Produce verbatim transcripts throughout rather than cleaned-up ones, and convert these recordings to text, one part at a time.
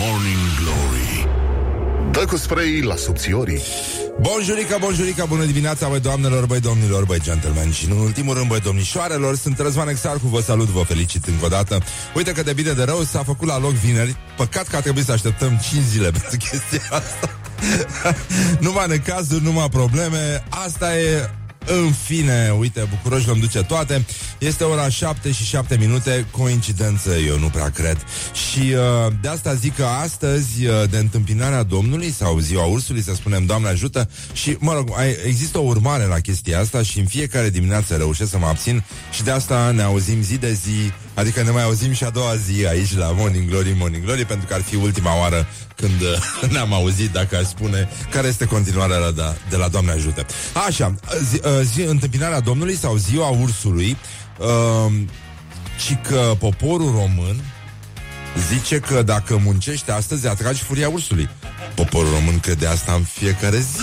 Morning Glory. Dă cu spray la subțiorii. Bonjurica, bonjurica, bună dimineața, băi doamnelor, băi domnilor, băi gentlemen și în ultimul rând, băi domnișoarelor, sunt Răzvan Exarcu, vă salut, vă felicit încă o dată. Uite că de bine de rău s-a făcut la loc vineri, păcat că a trebuit să așteptăm cinci zile pentru chestia asta. Numai necazuri, numai probleme, asta e... În fine, uite, bucuroși vom duce toate. Este ora șapte și șapte minute. Coincidență, eu nu prea cred. Și uh, de asta zic că astăzi uh, de întâmpinarea Domnului sau ziua ursului, să spunem, Doamne ajută. Și, mă rog, există o urmare la chestia asta și în fiecare dimineață reușesc să mă abțin. Și de asta ne auzim zi de zi. Adică ne mai auzim și a doua zi aici la Morning Glory, Morning Glory, pentru că ar fi ultima oară când uh, ne-am auzit, dacă aș spune care este continuarea la, da, de la Doamne ajută. Așa, zi, uh, zi, întâmpinarea Domnului sau ziua ursului, uh, ci că poporul român zice că dacă muncești astăzi, atragi furia ursului. Poporul român crede asta în fiecare zi.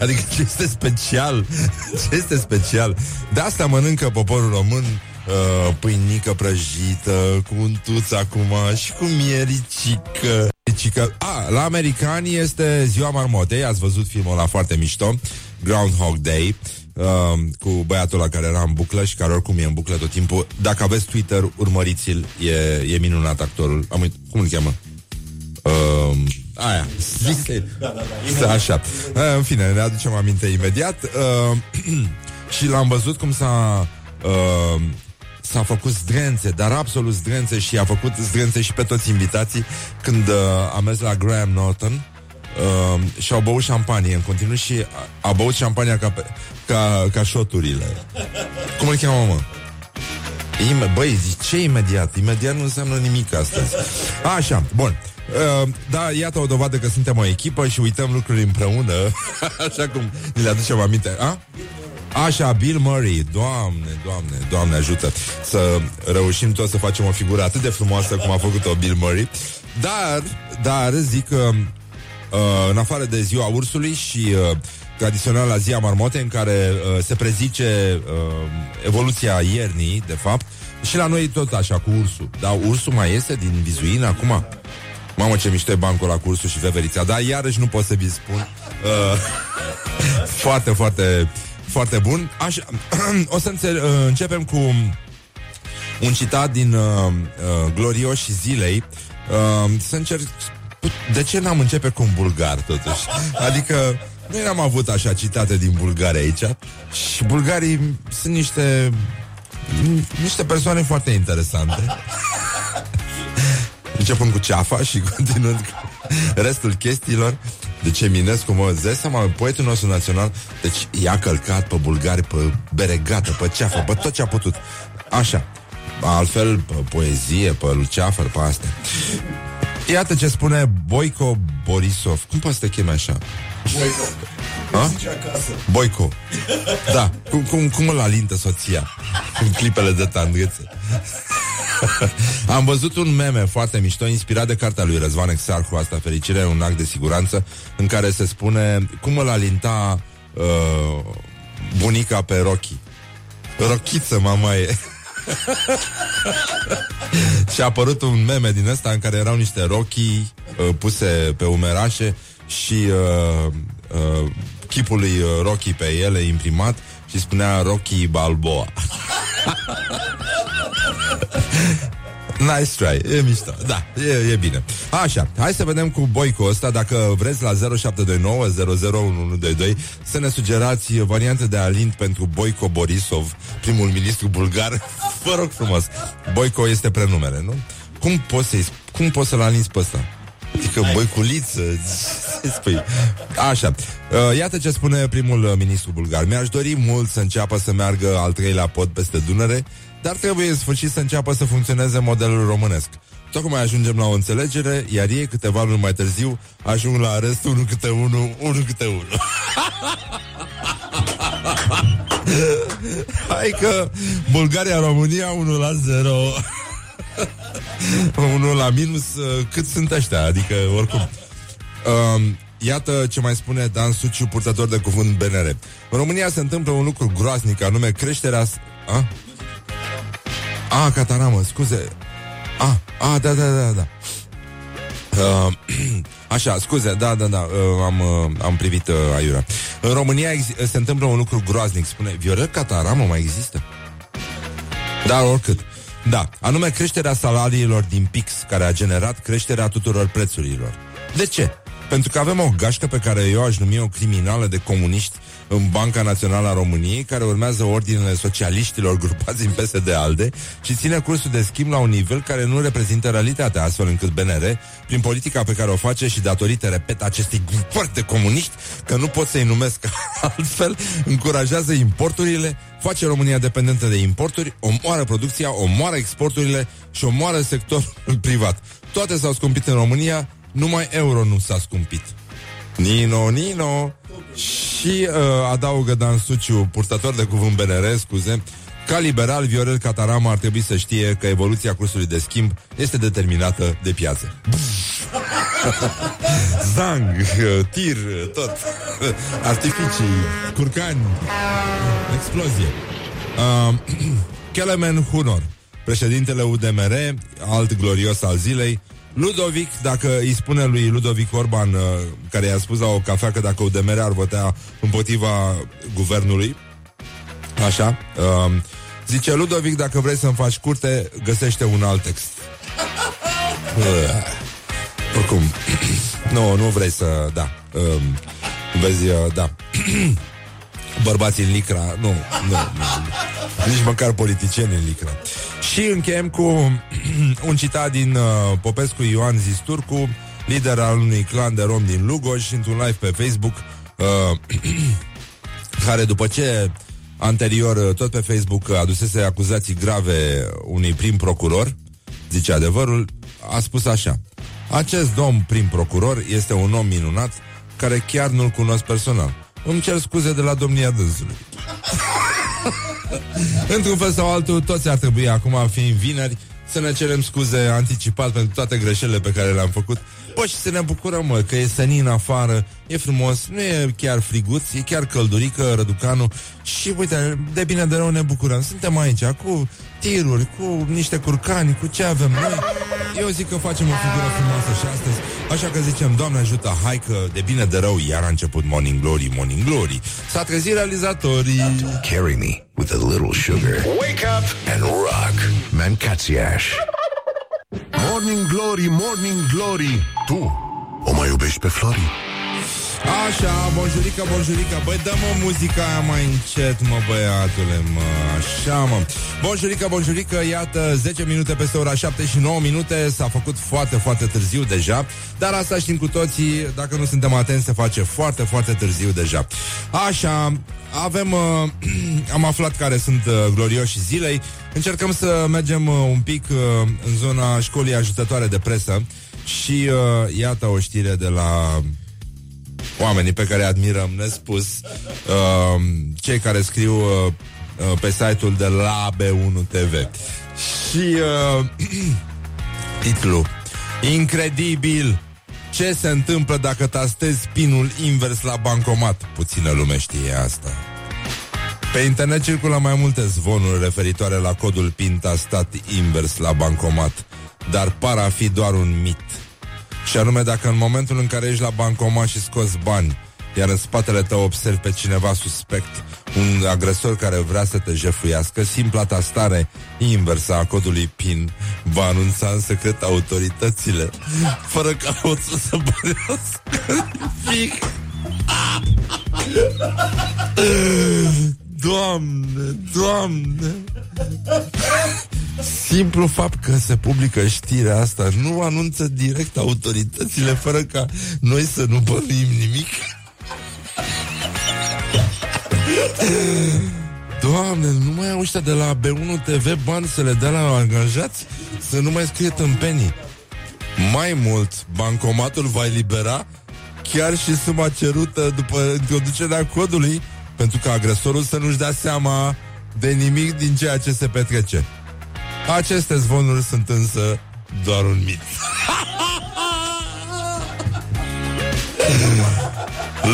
Adică ce este special? Ce este special? De asta mănâncă poporul român Uh, pâinică prăjită cu untuț acum și cu miericică. A, la americani este ziua marmotei. Ați văzut filmul ăla foarte mișto, Groundhog Day, uh, cu băiatul ăla care era în buclă și care oricum e în buclă tot timpul. Dacă aveți Twitter, urmăriți-l. E, e minunat actorul. Am uit, cum îl cheamă? Uh, aia da, da, da, da, Așa. Uh, În fine, ne aducem aminte imediat. uh, Și l-am văzut cum s-a uh, s-a făcut zdrențe, dar absolut zdrențe, și a făcut zdrențe și pe toți invitații când uh, a mers la Graham Norton uh, și au băut șampanie în continuu și a, a băut șampania ca, pe, ca, ca șoturile. Cum îl cheamă, mă? Ime, băi, ce imediat? Imediat nu înseamnă nimic astăzi. Așa, bun. Uh, da, iată o dovadă că suntem o echipă și uităm lucruri împreună, așa cum ni le aducem aminte. A? Așa, Bill Murray, Doamne, Doamne, Doamne ajută să reușim toți să facem o figură atât de frumoasă cum a făcut-o Bill Murray. Dar, dar zic că uh, în afară de ziua ursului și uh, tradițional la ziua marmotei, în care uh, se prezice uh, evoluția iernii, de fapt, și la noi tot așa, cu ursul. Dar ursul mai iese din vizuină acum? Mamă, ce mișto e bancul la ursul și veverița. Dar iarăși nu pot să vi spun. uh, Foarte, foarte... Foarte bun. Așa, o să începem cu un citat din uh, uh, Glorioșii Zilei. Uh, să încerc... De ce n-am începe cu un bulgar, totuși? Adică, noi n-am avut așa citate din bulgari aici. Și bulgarii sunt niște... niște persoane foarte interesante. Începem cu ceafa și continuând cu restul chestiilor. Deci Eminescu, mă, zăi seama, poetul nostru național, deci i-a călcat pe bulgari, pe beregată, pe ceafă, pe tot ce a putut. Așa. Altfel, pe poezie, pe luceafăr, pe astea. Iată ce spune Boyko Borisov. Cum poți să te chemi așa? Boyko. Ha? Boyko. Da. Cum, cum, cum îl alintă soția în clipele de tandrețe. Am văzut un meme foarte mișto inspirat de cartea lui Răzvan Exarcu, asta, Fericirea, un act de siguranță, în care se spune cum îl alinta uh, bunica pe Rocky. Rochiță, mamaie. Și a apărut un meme din ăsta în care erau niște rochii uh, puse pe umerașe și uh, uh, chipul lui Rocky pe ele imprimat și spunea Rocky Balboa. Nice try, e mișto. Da, e, e bine. Așa, hai să vedem cu Boyko ăsta. Dacă vreți la zero șapte doi nouă zero zero unu unu doi doi să ne sugerați variante de alint pentru Boyko Borisov, primul ministru bulgar. Vă rog frumos. Boyko este prenumele, nu? Cum poți să-i, cum poți să-l alinți pe ăsta? Adică băiculiță, ce spui? Așa, iată ce spune primul ministru bulgar. Mi-aș dori mult să înceapă să meargă al treilea pod peste Dunăre, dar trebuie în sfârșit să înceapă să funcționeze modelul românesc. Tocmai ajungem la o înțelegere, iar ei câteva luni mai târziu ajung la arest unul câte unul, unul câte unul. Hai că Bulgaria-România unu la zero. Unul la minus, cât sunt ăștia, adică oricum. Iată ce mai spune Dan Suciu, purtător de cuvânt B N R. În România se întâmplă un lucru groaznic, anume creșterea... A? A, Cataramă, scuze. A, a, da, da, da, da. Uh, așa, scuze, da, da, da, uh, am, uh, am privit uh, aiurea. În România ex- se întâmplă un lucru groaznic, spune Viorel Cataramă, mai există? Dar oricât. Da, anume creșterea salariilor din P I X, care a generat creșterea tuturor prețurilor. De ce? Pentru că avem o gașcă pe care eu aș numi o criminală de comuniști în Banca Națională a României, care urmează ordinele socialiștilor grupați în P S D-ALDE și ține cursul de schimb la un nivel care nu reprezintă realitatea, astfel încât B N R, prin politica pe care o face și datorită, repet, acestei grupări de comuniști, că nu pot să-i numesc altfel, încurajează importurile, face România dependentă de importuri, omoară producția, omoară exporturile și omoară sectorul privat. Toate s-au scumpit în România, numai euro nu s-a scumpit. Nino, Nino! Și uh, adaugă Dan Suciu, purtător de cuvânt B N R, scuze, ca liberal, Viorel Cataramă ar trebui să știe că evoluția cursului de schimb este determinată de piață. Zang, tir, tot. Artificii, curcani, explozie. uh, Keleman Hunor, președintele U D M R, alt glorios al zilei. Ludovic, dacă îi spune lui Ludovic Orban, care i-a spus la o cafea că dacă U D M R ar votea împotriva guvernului, așa, zice: Ludovic, dacă vrei să-mi faci curte, găsește un alt text. Oricum, nu, nu vrei să, da, vezi, da, bărbații în licra, nu, nu, nici măcar politicieni în licra. Și încheiem cu un citat din uh, Popescu Ioan Zisturcu, lider al unui clan de rom din Lugoj, într-un live pe Facebook, uh, care după ce anterior tot pe Facebook adusese acuzații grave unui prim procuror, zice adevărul, a spus așa: acest domn prim procuror este un om minunat, care chiar nu-l cunosc personal. Îmi cer scuze de la domnia dânsului. Într-un fel sau altul, toți ar trebui acum, fiind vineri, să ne cerem scuze anticipat pentru toate greșelile pe care le-am făcut. Păi și să ne bucurăm, mă, că e senin afară, e frumos, nu e chiar friguț, e chiar căldurică, Răducanu. Și uite, de bine de rău ne bucurăm. Suntem aici cu tiruri, cu niște curcani, cu ce avem noi. Eu zic că facem o figură frumoasă și astăzi. Așa că zicem: Doamne ajută, hai că de bine de rău iar a început Morning Glory, Morning Glory. S-a trezit realizatorii. Carry me with a little sugar. Wake up and rock, Mancațiaș. Morning Glory, Morning Glory, tu o mai iubești pe Flori? Așa, bonjurica, bonjurica. Băi, dă-mă muzica aia mai încet, mă, băiatule, mă. Așa, mă. Bonjurica, bonjurica, iată, zece minute peste ora șapte și nouă minute. S-a făcut foarte, foarte târziu deja. Dar asta știm cu toții. Dacă nu suntem atenți, se face foarte, foarte târziu deja. Așa, avem, uh, am aflat care sunt uh, glorioși zilei. Încercăm să mergem uh, un pic uh, în zona școlii ajutătoare de presă. Și uh, iată o știre de la oamenii pe care admirăm nespus, uh, cei care scriu uh, uh, pe site-ul de la B unu T V. Și uh, titlu: incredibil! Ce se întâmplă dacă tastezi pinul invers la bancomat? Puțină lume știe asta. Pe internet circulă mai multe zvonuri referitoare la codul PIN tastat invers la bancomat, dar par a fi doar un mit. Și anume, dacă în momentul în care ești la bancomat și scoți bani, iar în spatele tău observi pe cineva suspect, un agresor care vrea să te jefuiască, simpla tastare inversă a codului PIN va anunța în secret autoritățile, fără ca o să se bărească. Doamne, doamne! Simplu fapt că se publică știrea asta nu anunță direct autoritățile, fără ca noi să nu bănuim nimic. Doamne, nu mai au ăștia de la B unu T V bani să le dea la angajați să nu mai scrie tâmpenii. Mai mult, bancomatul va elibera chiar și suma cerută după introducerea codului, pentru că agresorul să nu-și dea seama de nimic din ceea ce se petrece. Aceste zvonuri sunt însă doar un mit.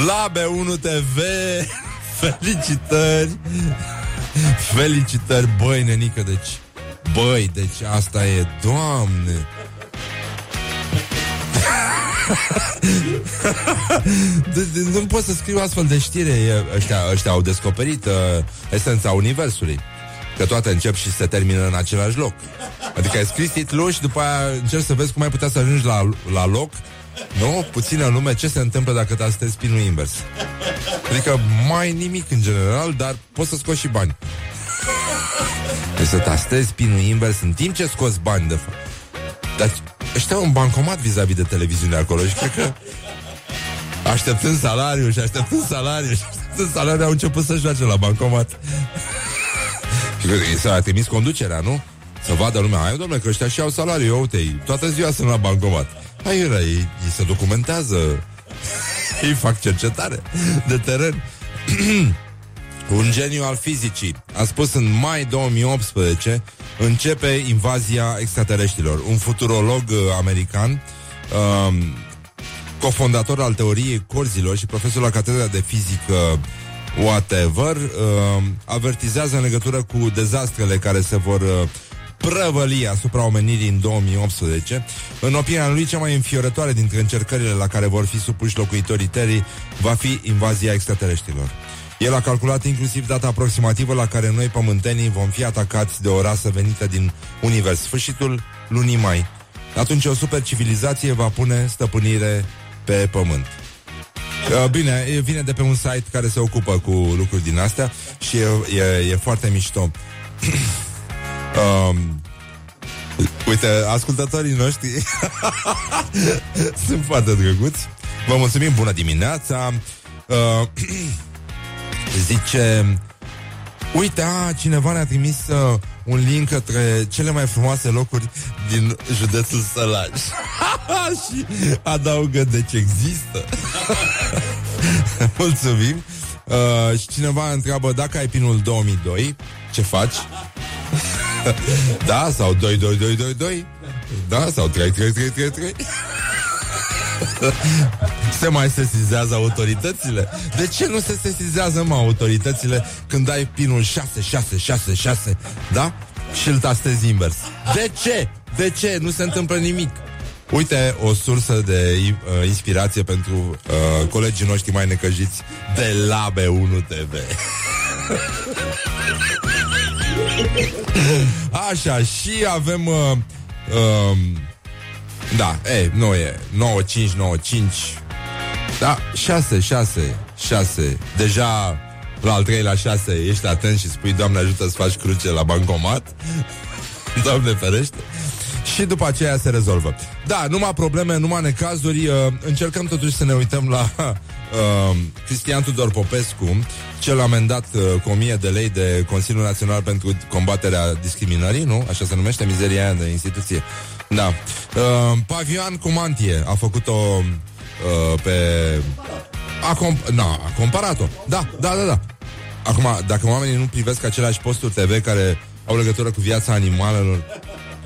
La B unu T V, felicitări. Felicitări, băi, nenică, deci. Băi, deci asta e, Doamne. Nu pot să scriu astfel de știre. Ăștia, ăștia au descoperit uh, esența universului, că toate încep și se termină în același loc. Adică ai scris titlul și după aia încerci să vezi cum ai putea să ajungi la, la loc. Nu? Puțină lume. Ce se întâmplă dacă te astezi pinul invers? Adică mai nimic în general, dar poți să scoți și bani. Deci să tastezi pinul invers în timp ce scoți bani, de fapt. Dar ăștia un bancomat vis-a-vis de televiziune acolo și cred că așteptând salariul și așteptând salariul și așteptând salariul au început să joace la bancomat. Și cred că s-a trimis conducerea, nu? Să vadă lumea, hai domnule, că ăștia și au salariu, eu uite-i, toată ziua sunt la bancomat. Hai ăla, ei, ei se documentează, ei fac cercetare de teren. Un geniu al fizicii a spus în mai două mii optsprezece începe invazia extraterestrilor. Un futurolog american, um, cofondator al teoriei corzilor și profesor la catedra de fizică whatever, um, avertizează în legătură cu dezastrele care se vor uh, prăvăli asupra omenirii în două mii optsprezece. În opinia lui, cea mai înfiorătoare dintre încercările la care vor fi supuși locuitorii Terei va fi invazia extraterestrilor. El a calculat inclusiv data aproximativă la care noi, pământenii, vom fi atacați de o rasă venită din univers, sfârșitul lunii mai. Atunci o supercivilizație va pune stăpânire pe pământ. Bine, vine de pe un site care se ocupă cu lucruri din astea și e, e, e foarte mișto. um, uite, ascultătorii noștri sunt foarte drăguți. Vă mulțumim, bună dimineața! Uh, Zice, uite, a, cineva ne-a trimis uh, un link către cele mai frumoase locuri din județul Sălaj. Și adaugă, deci există. Mulțumim. uh, Și cineva întreabă, dacă ai pinul două mii doi, ce faci? Da, sau doi doi doi doi doi. Da, sau trei trei trei trei. Se mai sesizează autoritățile? De ce nu se sesizează, mă, autoritățile când ai pinul șase șase șase șase, da? Și îl tastezi invers. De ce? De ce? Nu se întâmplă nimic. Uite, o sursă de uh, inspirație pentru uh, colegii noștri mai necăjiți de la B unu TV. Așa, și avem... Uh, uh, Da, e, nu e nouă cinci nouă cinci. Da, șase șase șase. Deja la al treilea șase ești atent și spui, Doamne ajută să faci cruce la bancomat. Doamne ferește. Și după aceea se rezolvă. Da, numai probleme, numai necazuri. Încercăm totuși să ne uităm la uh, Cristian Tudor Popescu, cel amendat uh, cu o mie de lei de Consiliul Național pentru Combaterea Discriminării, nu? Așa se numește mizeria aia de instituție. Da. Uh, Pavian cu mantie a făcut-o uh, pe... A, comp- na, a comparat-o. Da, da, da, da. Acum, dacă oamenii nu privesc aceleași posturi T V care au legătură cu viața animalelor,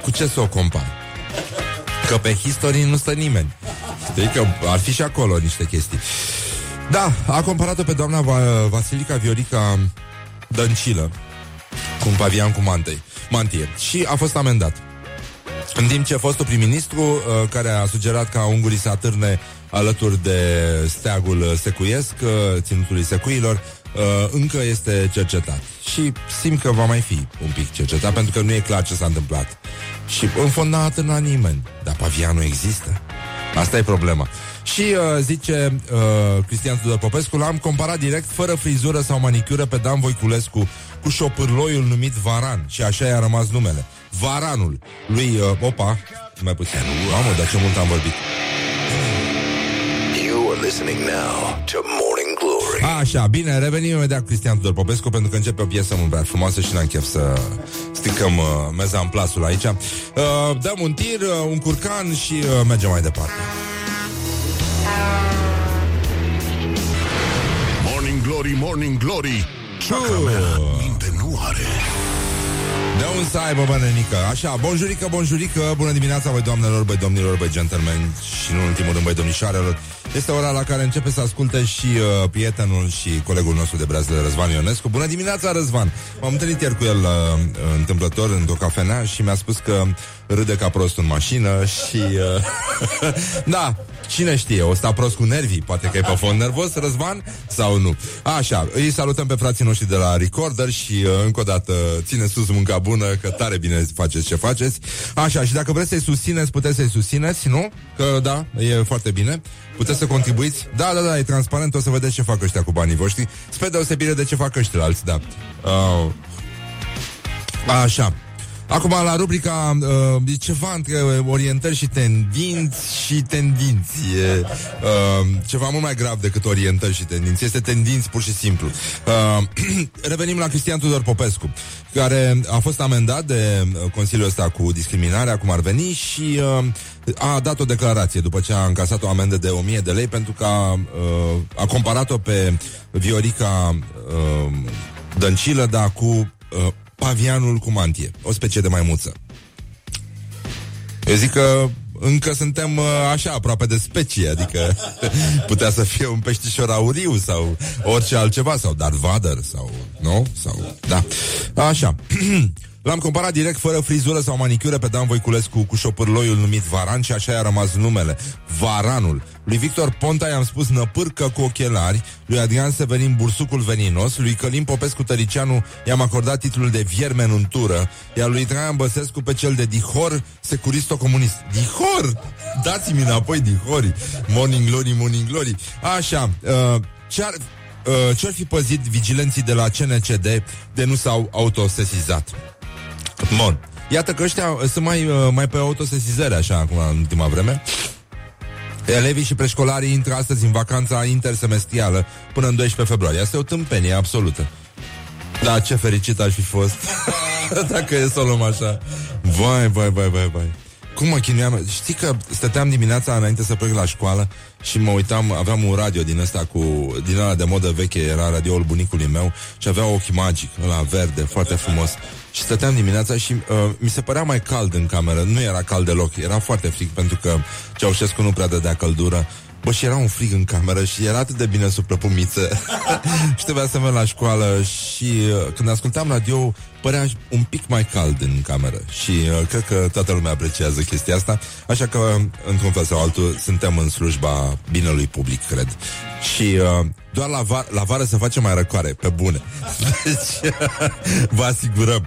cu ce să o compari? Că pe History nu stă nimeni. Știi că ar fi și acolo niște chestii. Da, a comparat-o pe doamna Va- Vasilica Viorica Dăncilă cu un pavian cu mantei, mantie. Și a fost amendat. În timp ce fostul prim-ministru, uh, care a sugerat ca ungurii să atârne alături de steagul secuiesc, uh, ținutului secuilor, uh, încă este cercetat. Și simt că va mai fi un pic cercetat, pentru că nu e clar ce s-a întâmplat. Și în fond n-a atârnat nimeni, dar pavianul există. Asta e problema. Și uh, zice uh, Cristian Tudor Popescu, l-am comparat direct, fără frizură sau manicură, pe Dan Voiculescu cu șopârloiul numit Varan. Și așa i-a rămas numele, Varanul lui, uh, opa, mai puțin. Mamă, dar ce mult am vorbit. You are listening now to Morning Glory. Așa, bine, revenim imediat Cristian Tudor Popescu, pentru că începe o piesă mult prea frumoasă și n-am chef să sticăm uh, meza în plasul aici. uh, Dăm un tir, uh, un curcan și uh, mergem mai departe. Morning Glory, Morning Glory, chakra mea minte nu are. De un să aibă, bă, nenică. Așa, bonjurică, bonjurică, bună dimineața, băi doamnelor, băi domnilor, băi gentlemen și, nu în ultimul rând, băi domnișoarelor. Este ora la care începe să asculte și uh, prietenul și colegul nostru de brazdă, Răzvan Ionescu. Bună dimineața, Răzvan! M-am întâlnit ieri cu el uh, întâmplător într-o cafenea și mi-a spus că râde ca prost în mașină și... Uh, da, Cine știe, o sta prost cu nervii. Poate că e pe fond nervos, Răzvan, sau nu. Așa, îi salutăm pe frații noștri de la Recorder și uh, încă o dată ține sus munca bună, că tare bine faceți ce faceți. Așa, și dacă vreți să-i susțineți, puteți să-i susțineți, nu? Că da, e foarte bine. Puteți să contribuiți? Da, da, da, e transparent, o să vedeți ce fac ăștia cu banii voștri. Spre deosebire de ce fac ăștia alți, da. uh, Așa. Acum la rubrica uh, ceva între orientări și tendinți și tendinți. E, uh, ceva mult mai grav decât orientări și tendinți. Este tendinți pur și simplu. Uh, revenim la Cristian Tudor Popescu, care a fost amendat de Consiliul ăsta cu discriminarea, cum ar veni, și uh, a dat o declarație după ce a încasat o amendă de o mie de lei pentru că a, uh, a comparat-o pe Viorica uh, Dăncilă, dar cu... Uh, pavianul cu mantie, o specie de maimuță. Eu zic că încă suntem așa, aproape de specie, adică putea să fie un peștișor auriu sau orice altceva, sau Darth Vader, sau, nu? Sau, da. Așa. L-am comparat direct, fără frizură sau manicură, pe Dan Voiculescu cu șopârloiul numit Varan și așa i-a rămas numele, Varanul. Lui Victor Ponta i-am spus Năpârcă cu ochelari, lui Adrian Severin Bursucul veninos, lui Călim Popescu Tăricianu i-am acordat titlul de Vierme în untură, iar lui Traian Băsescu pe cel de Dihor, securisto-comunist. Dihor? Dați-mi înapoi Dihori. Morning Glory, Morning Glory. Așa, uh, ce-ar, uh, ce-ar fi păzit vigilenții de la C N C D de nu s-au autosesizat? Bun. Iată că ăștia sunt mai, mai pe autosesizare, așa, acum, în ultima vreme. Elevii și preșcolarii intră astăzi în vacanța intersemestrială până în doisprezece februarie. Asta e o tâmpenie absolută. Da, ce fericit aș fi fost dacă e să o luăm așa. Vai, vai, vai, vai, vai. Cum mă chinuiam? Știi că stăteam dimineața înainte să plec la școală și mă uitam, aveam un radio din ăsta cu, din ăla de modă veche, era radioul bunicului meu și avea ochi magic, ăla verde, foarte frumos. Și stăteam dimineața și uh, mi se părea mai cald în cameră, nu era cald deloc, era foarte frig pentru că Ceaușescu nu prea dădea căldură. Bă, și era un frig în cameră și era atât de bine sub plăpumiță. Și trebuia să merg la școală și uh, când ascultam radio, părea un pic mai cald în cameră. Și uh, cred că toată lumea apreciază chestia asta. Așa că, într-un fel sau altul, suntem în slujba binelui public, cred. Și uh, doar la, var- la vară se face mai răcoare, pe bune. Deci, vă asigurăm.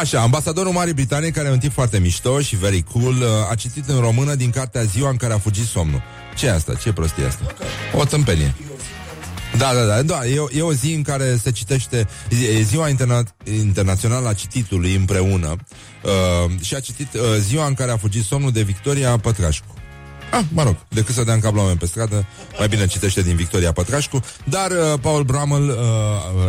Așa, ambasadorul Marii Britanii, care e un tip foarte mișto și very cool, uh, a citit în română din cartea Ziua în care a fugit somnul. Ce e asta? Ce prostie asta? O tâmpenie. Da, da, da, da. E, o, e o zi în care se citește, e Ziua interna- Internațională a Cititului împreună, uh, și a citit uh, Ziua în care a fugit somnul de Victoria Pătrașcu. Ah, mă rog, decât să dea în cap la oameni pe stradă, mai bine citește din Victoria Pătrașcu. Dar uh, Paul Brummel, uh,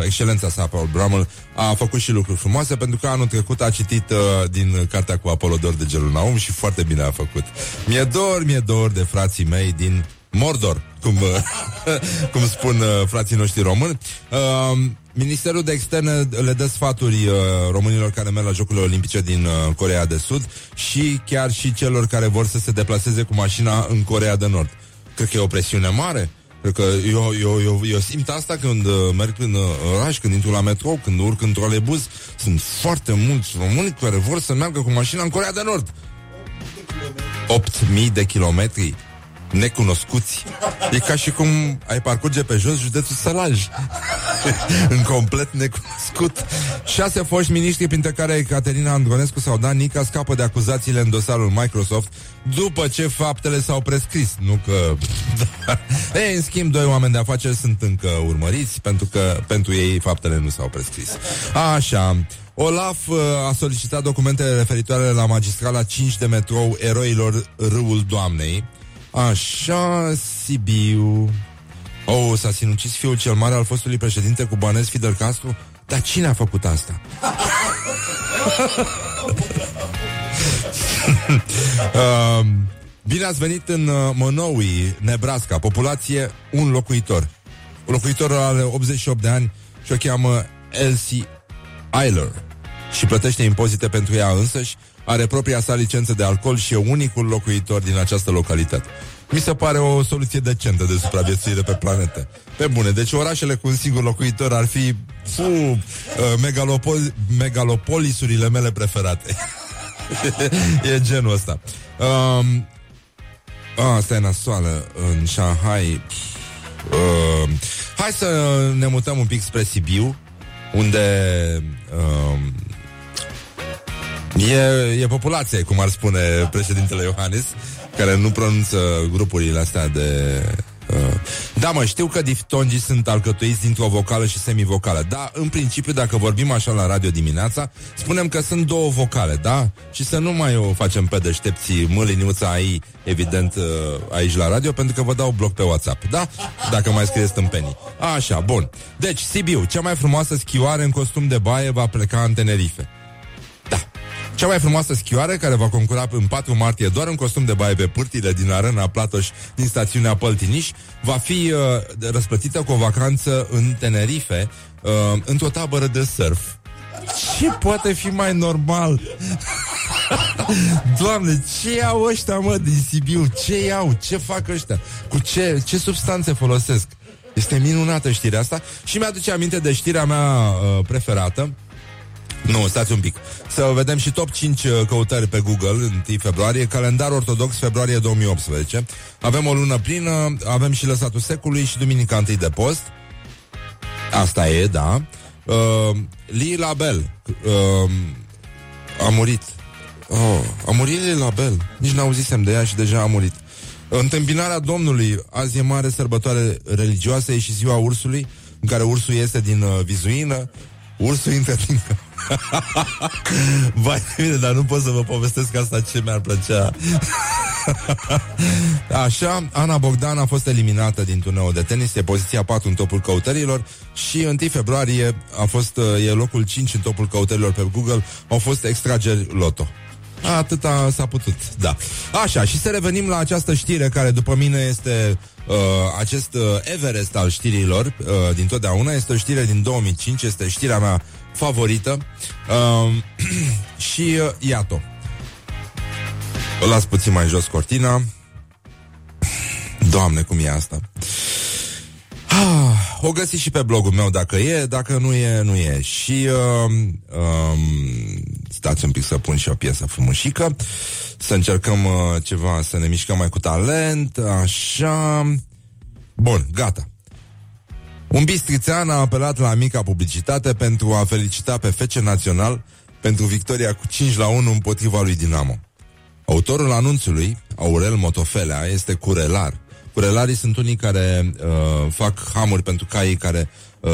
excelența sa Paul Brummel, a făcut și lucruri frumoase, pentru că anul trecut a citit uh, din cartea cu Apolodor de Gellu Naum și foarte bine a făcut. Mi-e dor, mi-e dor de frații mei din Mordor, cum, uh, cum spun uh, frații noștri români. uh, Ministerul de Externe le dă sfaturi uh, românilor care merg la Jocurile Olimpice din uh, Coreea de Sud și chiar și celor care vor să se deplaseze cu mașina în Coreea de Nord. Cred că e o presiune mare. Cred că eu, eu, eu, eu simt asta când uh, merg în oraș, când intru la metrou, când urc în trolebuz. Sunt foarte mulți români care vor să meargă cu mașina în Coreea de Nord. opt mii de kilometri necunoscuți. E ca și cum ai parcurge pe jos județul Sălaj în complet necunoscut. Șase foști miniștri, printre care Caterina Andronescu sau Danica Scapă, de acuzațiile în dosarul Microsoft după ce faptele s-au prescris. Nu că... Ei, în schimb, doi oameni de afaceri sunt încă urmăriți pentru că pentru ei faptele nu s-au prescris. Așa... Olaf a solicitat documentele referitoare la magistrala cinci de metrou Eroilor Râul Doamnei. Așa, Sibiu. Oh, s-a sinucis fiul cel mare al fostului președinte cubanez Fidel Castro? Dar cine a făcut asta? uh, bine ați venit în Monowi, Nebraska. Populație, un locuitor. Locuitorul are optzeci și opt de ani și o cheamă Elsie Eiler și plătește impozite pentru ea însăși. Are propria sa licență de alcool și e unicul locuitor din această localitate. Mi se pare o soluție decentă de supraviețuire pe planetă. Pe bune, deci orașele cu un singur locuitor ar fi fu, megalopol- megalopolisurile mele preferate. E genul ăsta. um, Ah, asta e nasoală în Shanghai. Uh, hai să ne mutăm un pic spre Sibiu, unde uh, e, e populație, cum ar spune președintele Iohannis, care nu pronunță grupurile astea de... Uh, da, mă, știu că diftongii sunt alcătuiți dintr-o vocală și semivocală, dar în principiu, dacă vorbim așa la radio dimineața, spunem că sunt două vocale, da? Și să nu mai o facem pe deștepții mâliniuța ai, evident, uh, aici la radio, pentru că vă dau bloc pe WhatsApp, da? Dacă mai scrieți tâmpenii. Așa, bun. Deci, Sibiu, cea mai frumoasă schioare în costum de baie va pleca în Tenerife. Da. Cea mai frumoasă schioară, care va concura în patru martie doar în costum de baie pe pârtile din Arena Platoș din stațiunea Păltiniș, va fi uh, răsplătită cu o vacanță în Tenerife, uh, într-o tabără de surf. Ce poate fi mai normal? Doamne, ce iau ăștia, mă, din Sibiu? Ce iau? Ce fac ăștia? Cu ce, ce substanțe folosesc? Este minunată știrea asta și mi-aduce aminte de știrea mea uh, preferată. Nu, stați un pic. Să vedem și top cinci căutări pe Google în întâi februarie. Calendar ortodox februarie două mii optsprezece. Avem o lună plină, avem și lăsatul secului și duminica întâi de post. Asta e, da. uh, Lila Bell uh, a murit. oh, A murit Lila Bell. Nici n-auzisem de ea și deja a murit. Întâmpinarea Domnului. Azi e mare sărbătoare religioasă. E și ziua ursului, în care ursul iese din uh, vizuină. Ursul intră din... Vai de mine, dar nu pot să vă povestesc asta, ce mi-ar plăcea. Așa, Ana Bogdan a fost eliminată din turneul de tenis. E poziția patru în topul căutărilor. Și în întâi februarie a fost, e locul cinci în topul căutărilor pe Google. Au fost extrageri loto. Atâta s-a putut, da. Așa, și să revenim la această știre, care după mine este uh, acest uh, Everest al știrilor uh, din totdeauna. Este o știre din două mii cinci, este știrea mea favorită. uh, Și uh, iată, o las puțin mai jos cortina. Doamne, cum e asta. ah, O găsi și pe blogul meu, dacă e, dacă nu e, nu e. Și uh, uh, stați un pic să pun și o piesă frumușică. Să încercăm uh, ceva, să ne mișcăm mai cu talent. Așa. Bun, gata. Un bistrițean a apelat la mica publicitate pentru a felicita pe F C Național pentru victoria cu cinci la unu împotriva lui Dinamo. Autorul anunțului, Aurel Motofelea, este curelar. Curelarii sunt unii care uh, fac hamuri pentru caii care, uh,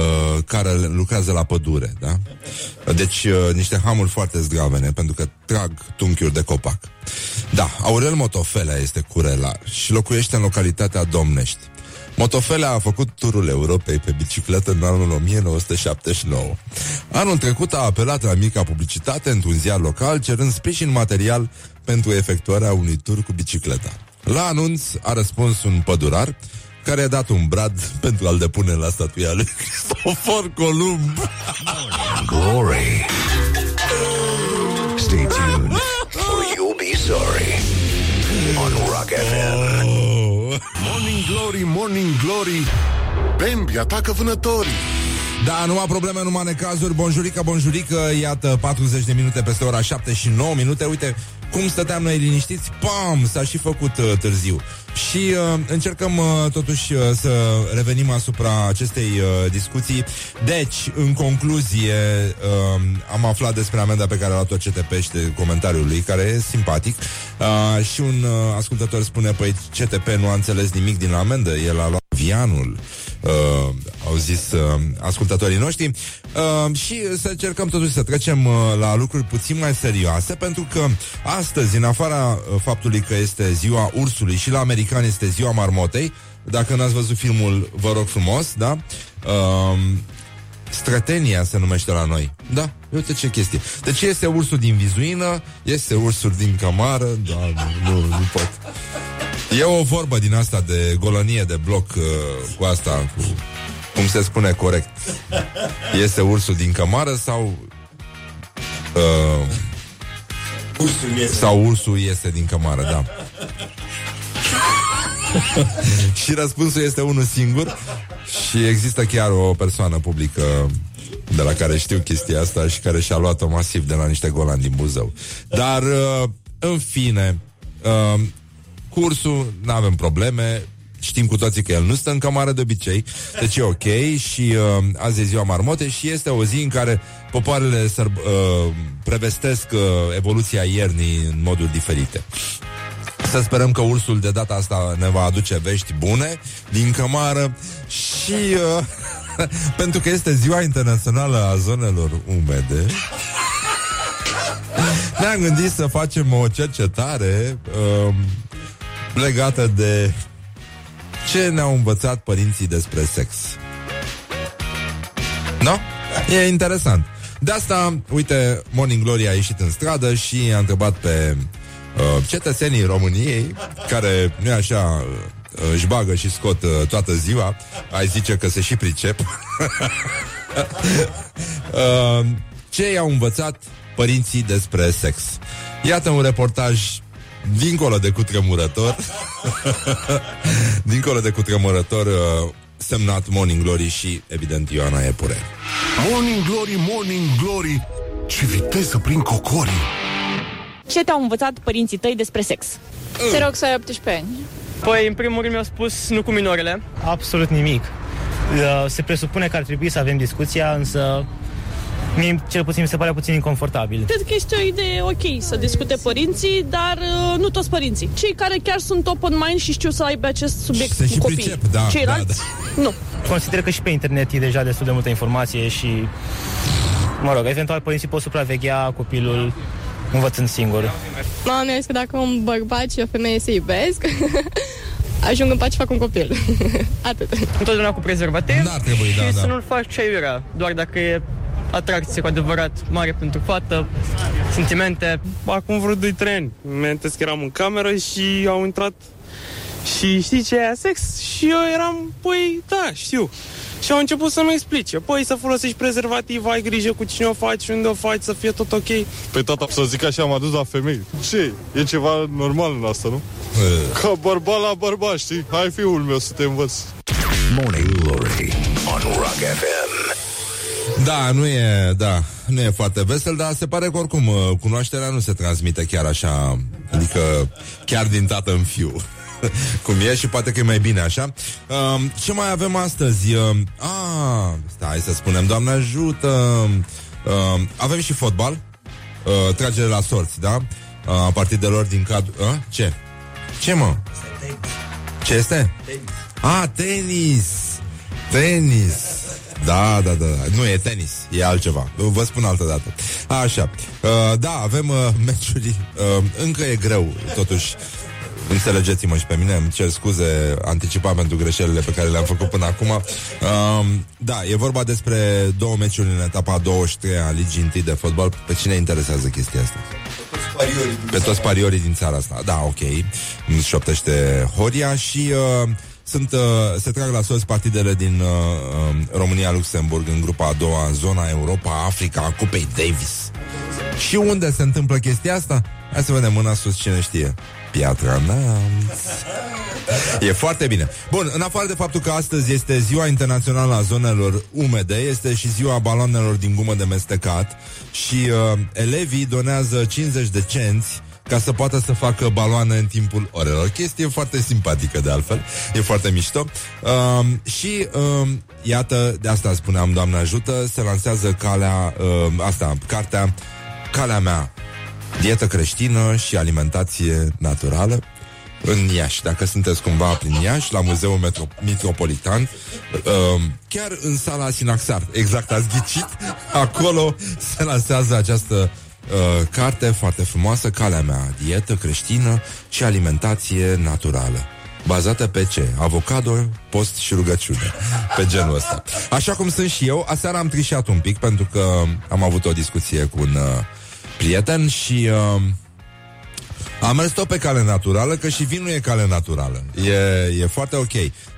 care lucrează la pădure, da? Deci uh, niște hamuri foarte zdravene, pentru că trag tunchiuri de copac. Da, Aurel Motofelea este curelar și locuiește în localitatea Domnești. Motofelea a făcut turul Europei pe bicicletă în anul o mie nouă sute șaptezeci și nouă. Anul trecut a apelat la mica publicitate într-un ziar local, cerând sprijin material pentru efectuarea unui tur cu bicicleta. La anunț a răspuns un pădurar care a dat un brad pentru a-l depune la statuia lui Cristofor Columb. Glory. Stay tuned or you'll be sorry on Rock F M. Morning Glory, Morning Glory, Bambi atacă vânătorii. Da, numai probleme, numai necazuri. Bonjurică, bonjurică, iată, patruzeci de minute peste ora șapte și nouă minute. Uite cum stăteam noi liniștiți. Pam, s-a și făcut uh, târziu. Și uh, încercăm uh, totuși uh, să revenim asupra acestei uh, discuții. Deci, în concluzie, uh, am aflat despre amenda pe care a luat-o C T P și comentariul lui, care e simpatic. uh, Și un uh, ascultător spune: păi C T P nu a înțeles nimic din amendă, el a luat vianul. Uh, au zis uh, ascultătorii noștri. uh, Și să încercăm totuși să trecem uh, la lucruri puțin mai serioase, pentru că astăzi, în afara uh, faptului că este ziua ursului și la american este ziua marmotei, dacă n-ați văzut filmul, vă rog frumos, da? Uh, Strătenia se numește la noi. Da, uite ce chestie. Deci este ursul din vizuină, este ursul din cămară. Da, nu, nu, nu pot. E o vorbă din asta de golănie de bloc, uh, cu asta, cu, cum se spune corect. Este ursul din cămară sau... Uh, ursul iese. Sau ursul iese din cămară, da. Și răspunsul este unul singur. Și există chiar o persoană publică de la care știu chestia asta și care și-a luat-o masiv de la niște golani din Buzău. Dar, uh, în fine... Uh, cursul, nu avem probleme. Știm cu toții că el nu stă în camară de obicei, deci e ok. Și uh, azi e ziua marmote și este o zi în care popoarele sărb, uh, prevestesc uh, evoluția iernii în moduri diferite. Să sperăm că ursul de data asta ne va aduce vești bune din cămară și... Uh, pentru că este ziua internațională a zonelor umede, ne-am gândit să facem o cercetare uh, legată de ce ne-au învățat părinții despre sex. No? E interesant. De asta, uite, Morning Glory a ieșit în stradă și a întrebat pe uh, cetățenii României, care nu e așa... își bagă și scot uh, toată ziua. Ai zice că se și pricep. uh, Ce i-au învățat părinții despre sex? Iată un reportaj dincolo de cutremurător. Dincolo de cutremurător, uh, semnat Morning Glory și evident Ioana Epure. Morning Glory, Morning Glory, ce viteză prin cocori. Ce te-au învățat părinții tăi despre sex? Mm. Te rog să ai optsprezece ani. Păi, în primul rând mi-au spus nu cu minorele. Absolut nimic. Se presupune că ar trebui să avem discuția, însă mie, cel puțin, mi se pare puțin inconfortabil. Cred că este o idee ok să discute părinții, dar nu toți părinții. Cei care chiar sunt top on mind și știu să aibă acest subiect se cu copiii. Pricep, da, ceilalți, da, da. Nu. Consider că și pe internet e deja destul de multă informație și, mă rog, eventual părinții pot supraveghea copilul învățând singur. Mama mea este că dacă un bărbat și o femeie se iubesc, ajung în pace și fac un copil. Atât. Întotdeauna cu prezervativ trebui, și da, să da. Nu-l faci ce vrea. Doar dacă e atracție cu adevărat mare pentru fată, sentimente. Acum vreo doi trei ani, mi-amintesc că eram în cameră și au intrat și știi ce e sex? Și eu eram, păi da, știu. Și au început să-mi explice. Păi să folosești prezervativ, ai grijă cu cine o faci, unde o faci, să fie tot ok. Păi tata, să zic așa, am adus la femei. Ce? E ceva normal în asta, nu? E. Ca bărbat la bărbat, știi? Hai, fiul meu, să te învăț. Morning Glory on Rock F M. Da, nu e, da, nu e foarte vesel, dar se pare că oricum cunoașterea nu se transmite chiar așa, adică chiar din tată în fiu. Cum e și poate că e mai bine așa. uh, Ce mai avem astăzi? Uh, a, stai să spunem, Doamne ajută. uh, Avem și fotbal, uh, tragere la sorți, da? Uh, a partidelor din cadru... uh, Ce? Ce mă? Ce este? Tenis. Ah, tenis. Tenis. Da, da, da, nu e tenis, e altceva. Vă spun altă dată. Așa, uh, da, avem uh, meciuri. uh, Încă e greu, totuși. Înțelegeți-mă și pe mine, îmi cer scuze anticipat pentru greșelile pe care le-am făcut până acum. um, Da, e vorba despre două meciuri în etapa douăzeci și trei a Ligii întâi de fotbal. Pe cine interesează chestia asta? Pe toți pariorii din țara asta. Da, ok, îmi șoptește Horia. Și uh, sunt, uh, se trag la sorți partidele din uh, România-Luxemburg în grupa a doua, în zona Europa-Africa a Cupei Davis. Și unde se întâmplă chestia asta? Hai să vedem mâna sus cine știe. Piatra Neamț. E foarte bine. Bun, în afară de faptul că astăzi este ziua internațională a zonelor umede, este și ziua baloanelor din gumă de mestecat. Și uh, elevii donează cincizeci de cenți ca să poată să facă baloane în timpul orelor. Chestie foarte simpatică de altfel. E foarte mișto. uh, Și uh, iată, de asta spuneam, Doamne ajută. Se lansează calea, uh, asta, cartea Calea mea, dietă creștină și alimentație naturală în Iași. Dacă sunteți cumva prin Iași, la Muzeul Metro- Metropolitan, uh, chiar în sala Sinaxar, exact ați ghicit, acolo se lansează această uh, carte foarte frumoasă, Calea mea, dietă creștină și alimentație naturală. Bazată pe ce? Avocado, post și rugăciune. Pe genul ăsta. Așa cum sunt și eu, aseară am trișat un pic pentru că am avut o discuție cu un... Uh, prieten și uh, am mers tot pe cale naturală, că și vinul e cale naturală. E, e foarte ok.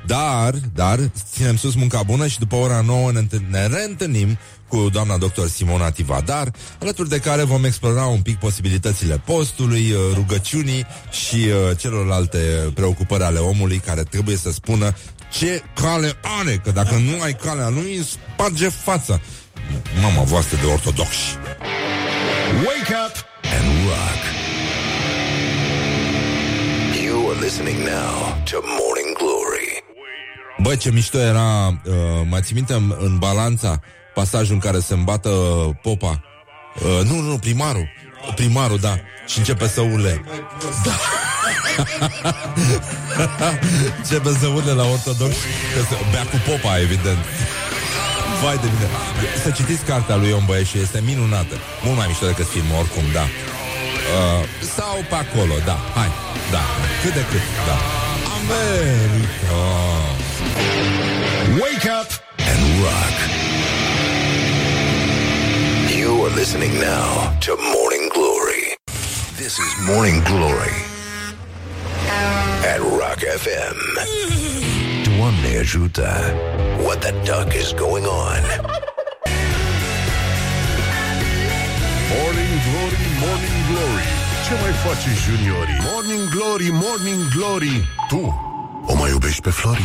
Dar, dar, ținem sus munca bună și după ora nouă ne, ne reîntâlnim cu doamna doctor Simona Tivadar, alături de care vom explora un pic posibilitățile postului, rugăciunii și uh, celorlalte preocupări ale omului care trebuie să spună ce cale are, că dacă nu ai calea lui, îi sparge fața. Mama voastră de ortodoxi. Wake up and rock. You are Bă, ce mișto era, uh, mă țin minte în, în Balanța, pasajul în care se îmbată uh, popa. Uh, nu, nu, primarul. Primarul, da. Și începe să urle. Da. Începe să urle la ortodox. Bea cu popa, evident. Vai de mine. Să citiți cartea lui Ion Băieșu, este minunată. Mult mai mișto decât filmul, oricum, da. Uh, sau pe acolo, da. Hai, da. Cât de cât, da. America. Wake up and rock. You are listening now to Morning Glory. This is Morning Glory at Rock F M. Doamne ajută. What the duck is going on? Morning Glory, Morning Glory. Ce mai faci, juniorii? Morning Glory, Morning Glory. Tu o mai iubești pe Flori?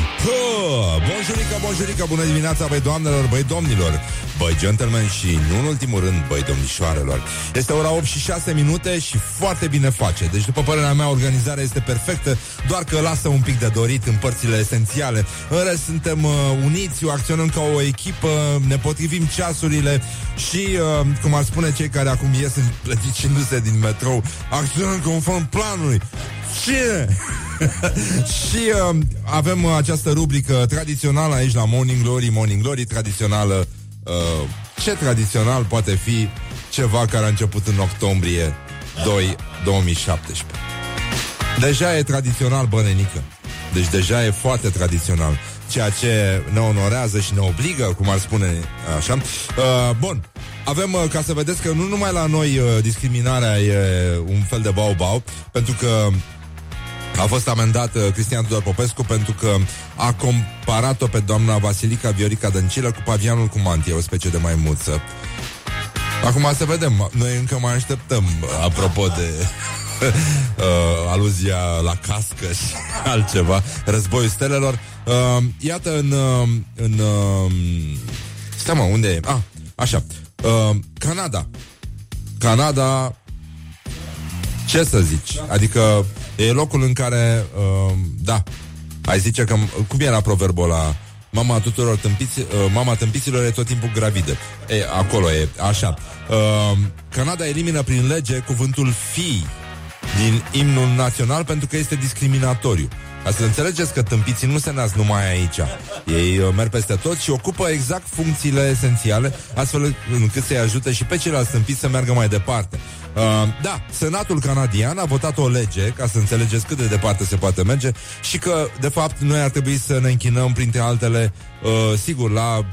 Bonjurica, bonjurica, bună dimineața, băi doamnelor, băi domnilor, băi gentlemen și, nu în ultimul rând, băi domnișoarelor. Este ora opt și șase minute și foarte bine face. Deci, după părerea mea, organizarea este perfectă, doar că lasă un pic de dorit în părțile esențiale. În rest, suntem uh, uniți, acționăm ca o echipă, ne potrivim ceasurile și, uh, cum ar spune cei care acum ies plăticindu-se din metrou, acționăm conform planului. Cine? Și uh, avem uh, această rubrică tradițională aici la Morning Glory, Morning Glory, tradițională. Uh, ce tradițional poate fi ceva care a început în octombrie doi două mii șaptesprezece? Deja e tradițional, bă, nenică. Deci deja e foarte tradițional, ceea ce ne onorează și ne obligă, cum ar spune așa. Uh, bun, avem, uh, ca să vedeți că nu numai la noi uh, discriminarea e un fel de bau-bau, pentru că a fost amendat uh, Cristian Tudor Popescu pentru că a comparat-o pe doamna Vasilica Viorica Dăncilă cu pavianul cu mantie, o specie de maimuță. Acum să vedem, noi încă mai așteptăm, apropo de uh, aluzia la cască și altceva, războiul stelelor. Uh, iată în... Uh, în uh, stai mă, unde e? Ah, așa. Uh, Canada. Canada... Ce să zici? Adică e locul în care, uh, da, ai zice că, cum era proverbul ăla? Mama tuturor tâmpiți, uh, mama tâmpiților e tot timpul gravidă. E, acolo e, așa. Uh, Canada elimină prin lege cuvântul fii din imnul național pentru că este discriminatoriu. Ca să înțelegeți că tâmpiții nu se nasc numai aici. Ei uh, merg peste tot și ocupă exact funcțiile esențiale, astfel încât să-i ajute și pe ceilalți tâmpiți să meargă mai departe. Uh, da, Senatul canadian a votat o lege, ca să înțelegeți cât de departe se poate merge, și că, de fapt, noi ar trebui să ne închinăm, printre altele, uh, sigur, la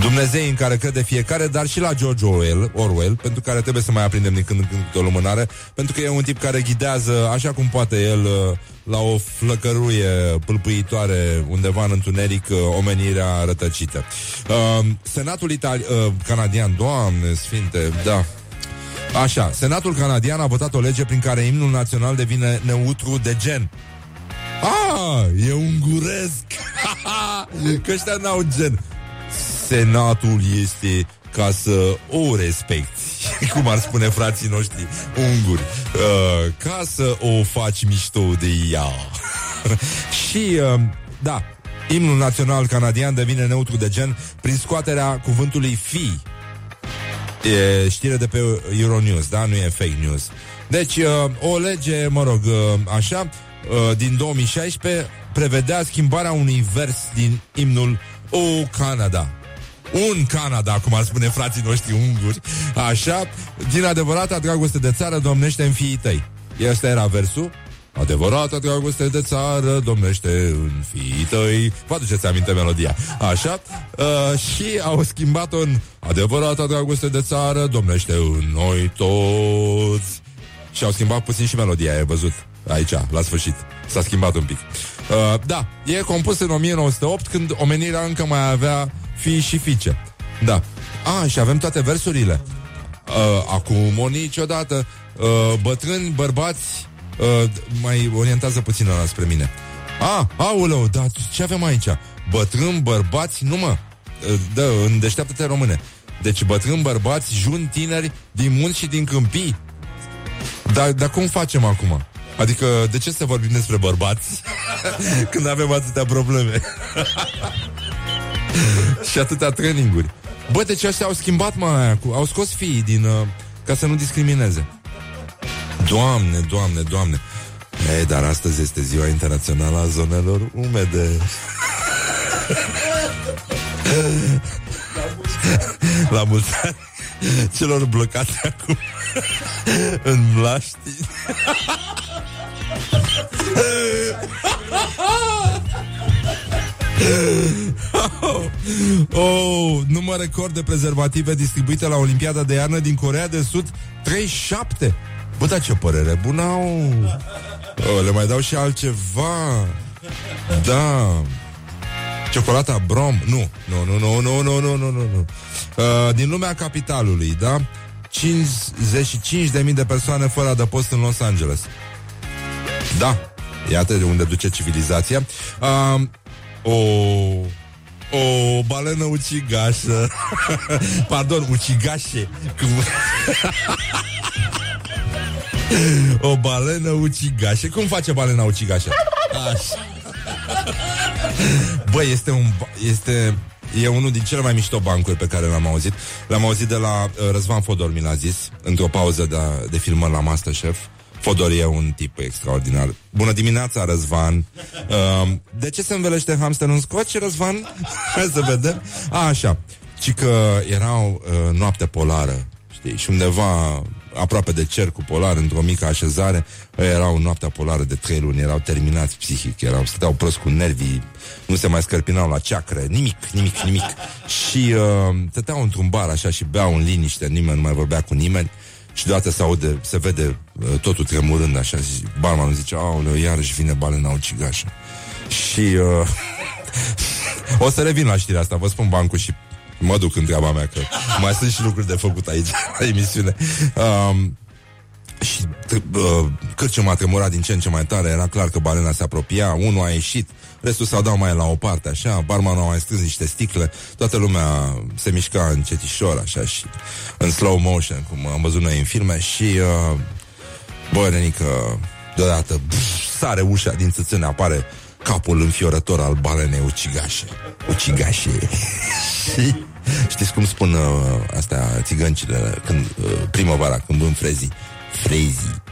Dumnezei în care crede fiecare, dar și la George Orwell, Orwell, pentru care trebuie să mai aprindem din când în când o lumânare, pentru că e un tip care ghidează așa cum poate el la o flăcăruie pâlpâitoare undeva în întuneric omenirea rătăcită. Uh, Senatul Itali- uh, canadian, Doamne sfinte, da. Așa, Senatul canadian a votat o lege prin care imnul național devine neutru de gen. Ah, e unguresc! Că ăștia n-au gen. Senatul este ca să o respecti, cum ar spune frații noștri unguri, uh, ca să o faci mișto de ea. Și, uh, da, imnul național canadian devine neutru de gen prin scoaterea cuvântului fii. E știre de pe Euronews, da? Nu e fake news. Deci, uh, o lege, mă rog, uh, așa, uh, din două mii șaisprezece prevedea schimbarea unui vers din imnul O Canada, un Canada, cum ar spune frații noștri unguri, așa, din adevărata dragoste de țară domnește în fiii tăi. Ăsta era versul. Adevărata dragoste de țară domnește în fiii tăi. Vă aduceți aminte melodia. Așa, uh, și au schimbat-o în adevărata dragoste de țară domnește în noi toți. Și au schimbat puțin și melodia, ai văzut? Aici, la sfârșit, s-a schimbat un pic. Uh, da, e compus în o mie nouă sute opt, când omenirea încă mai avea fii și fiice. Da. Ah, și avem toate versurile. Uh, acum o niciodată. Uh, bătrâni, bărbați, uh, mai orientează puțin ăla spre mine. Ah, auleu, dar ce avem aici? Bătrâni, bărbați, nu mă. Uh, dă, în Deșteaptă-te Române. Deci bătrâni, bărbați, juni, tineri, din munți și din câmpii. Dar, dar cum facem acum? Adică, de ce să vorbim despre bărbați când avem atâtea probleme? Și atâtea training-uri. Bă, deci ăștia au schimbat, mă, au scos fiii din... Uh, ca să nu discrimineze. Doamne, doamne, doamne. Ei, dar astăzi este ziua internațională a zonelor umede. La mulți ani celor blocați acum în Mlaști. Oh, număr record de prezervative distribuite la Olimpiada de iarnă din Coreea de Sud, treizeci și șapte. Bă, dar ce părere bună au. Oh, le mai dau și altceva. Da. Ciocolata Brom. Nu, nu, nu, nu, nu, nu, nu, nu. Uh, din lumea capitalului, da? cincizeci și cinci de mii de persoane fără adăpost în Los Angeles. Da. Iată de unde duce civilizația. Uh, o... O balenă ucigașă. Pardon, ucigașe. O balenă ucigașă. Cum face balena ucigașă? Așa. Bă, este un... Este... E unul din cele mai mișto bancuri pe care l-am auzit. L-am auzit de la Răzvan Fodor, mi l-a zis, într-o pauză de, de filmări la MasterChef. Fodor e un tip extraordinar. Bună dimineața, Răzvan. uh, De ce se învelește hamsterul în scoci, Răzvan? Hai să vedem. A, așa. Ci că erau uh, noapte polară, știi? Și undeva aproape de cercul polar, într-o mică așezare, erau noaptea polară de trei luni, erau terminați psihic, erau, stăteau prost cu nervii, nu se mai scărpinau la ceacră, nimic, nimic, nimic. Și uh, stăteau într-un bar așa și beau în liniște, nimeni nu mai vorbea cu nimeni și deodată se aude, se vede uh, totul tremurând așa și barmanul zice: aoleu, iarăși vine balena ucigașă. Și uh, o să revin la știrea asta, vă spun bancul și mă duc în treaba mea, că mai sunt și lucruri de făcut aici, la emisiune. Um, și uh, cârciuma tremura din ce în ce mai tare, era clar că balena se apropia, unul a ieșit, restul s-au dat mai la o parte, așa, barmanul a mai strâns niște sticle, toată lumea se mișca încetișor, așa, și în slow motion, cum am văzut noi în filme, și, uh, bă, Renică, deodată, pf, sare ușa din țâțâne, apare capul înfiorător al balenei ucigașe. Ucigașe. Și știți cum spun uh, astea țigăncile când, uh, primăvara, când vând frezii? Frezii.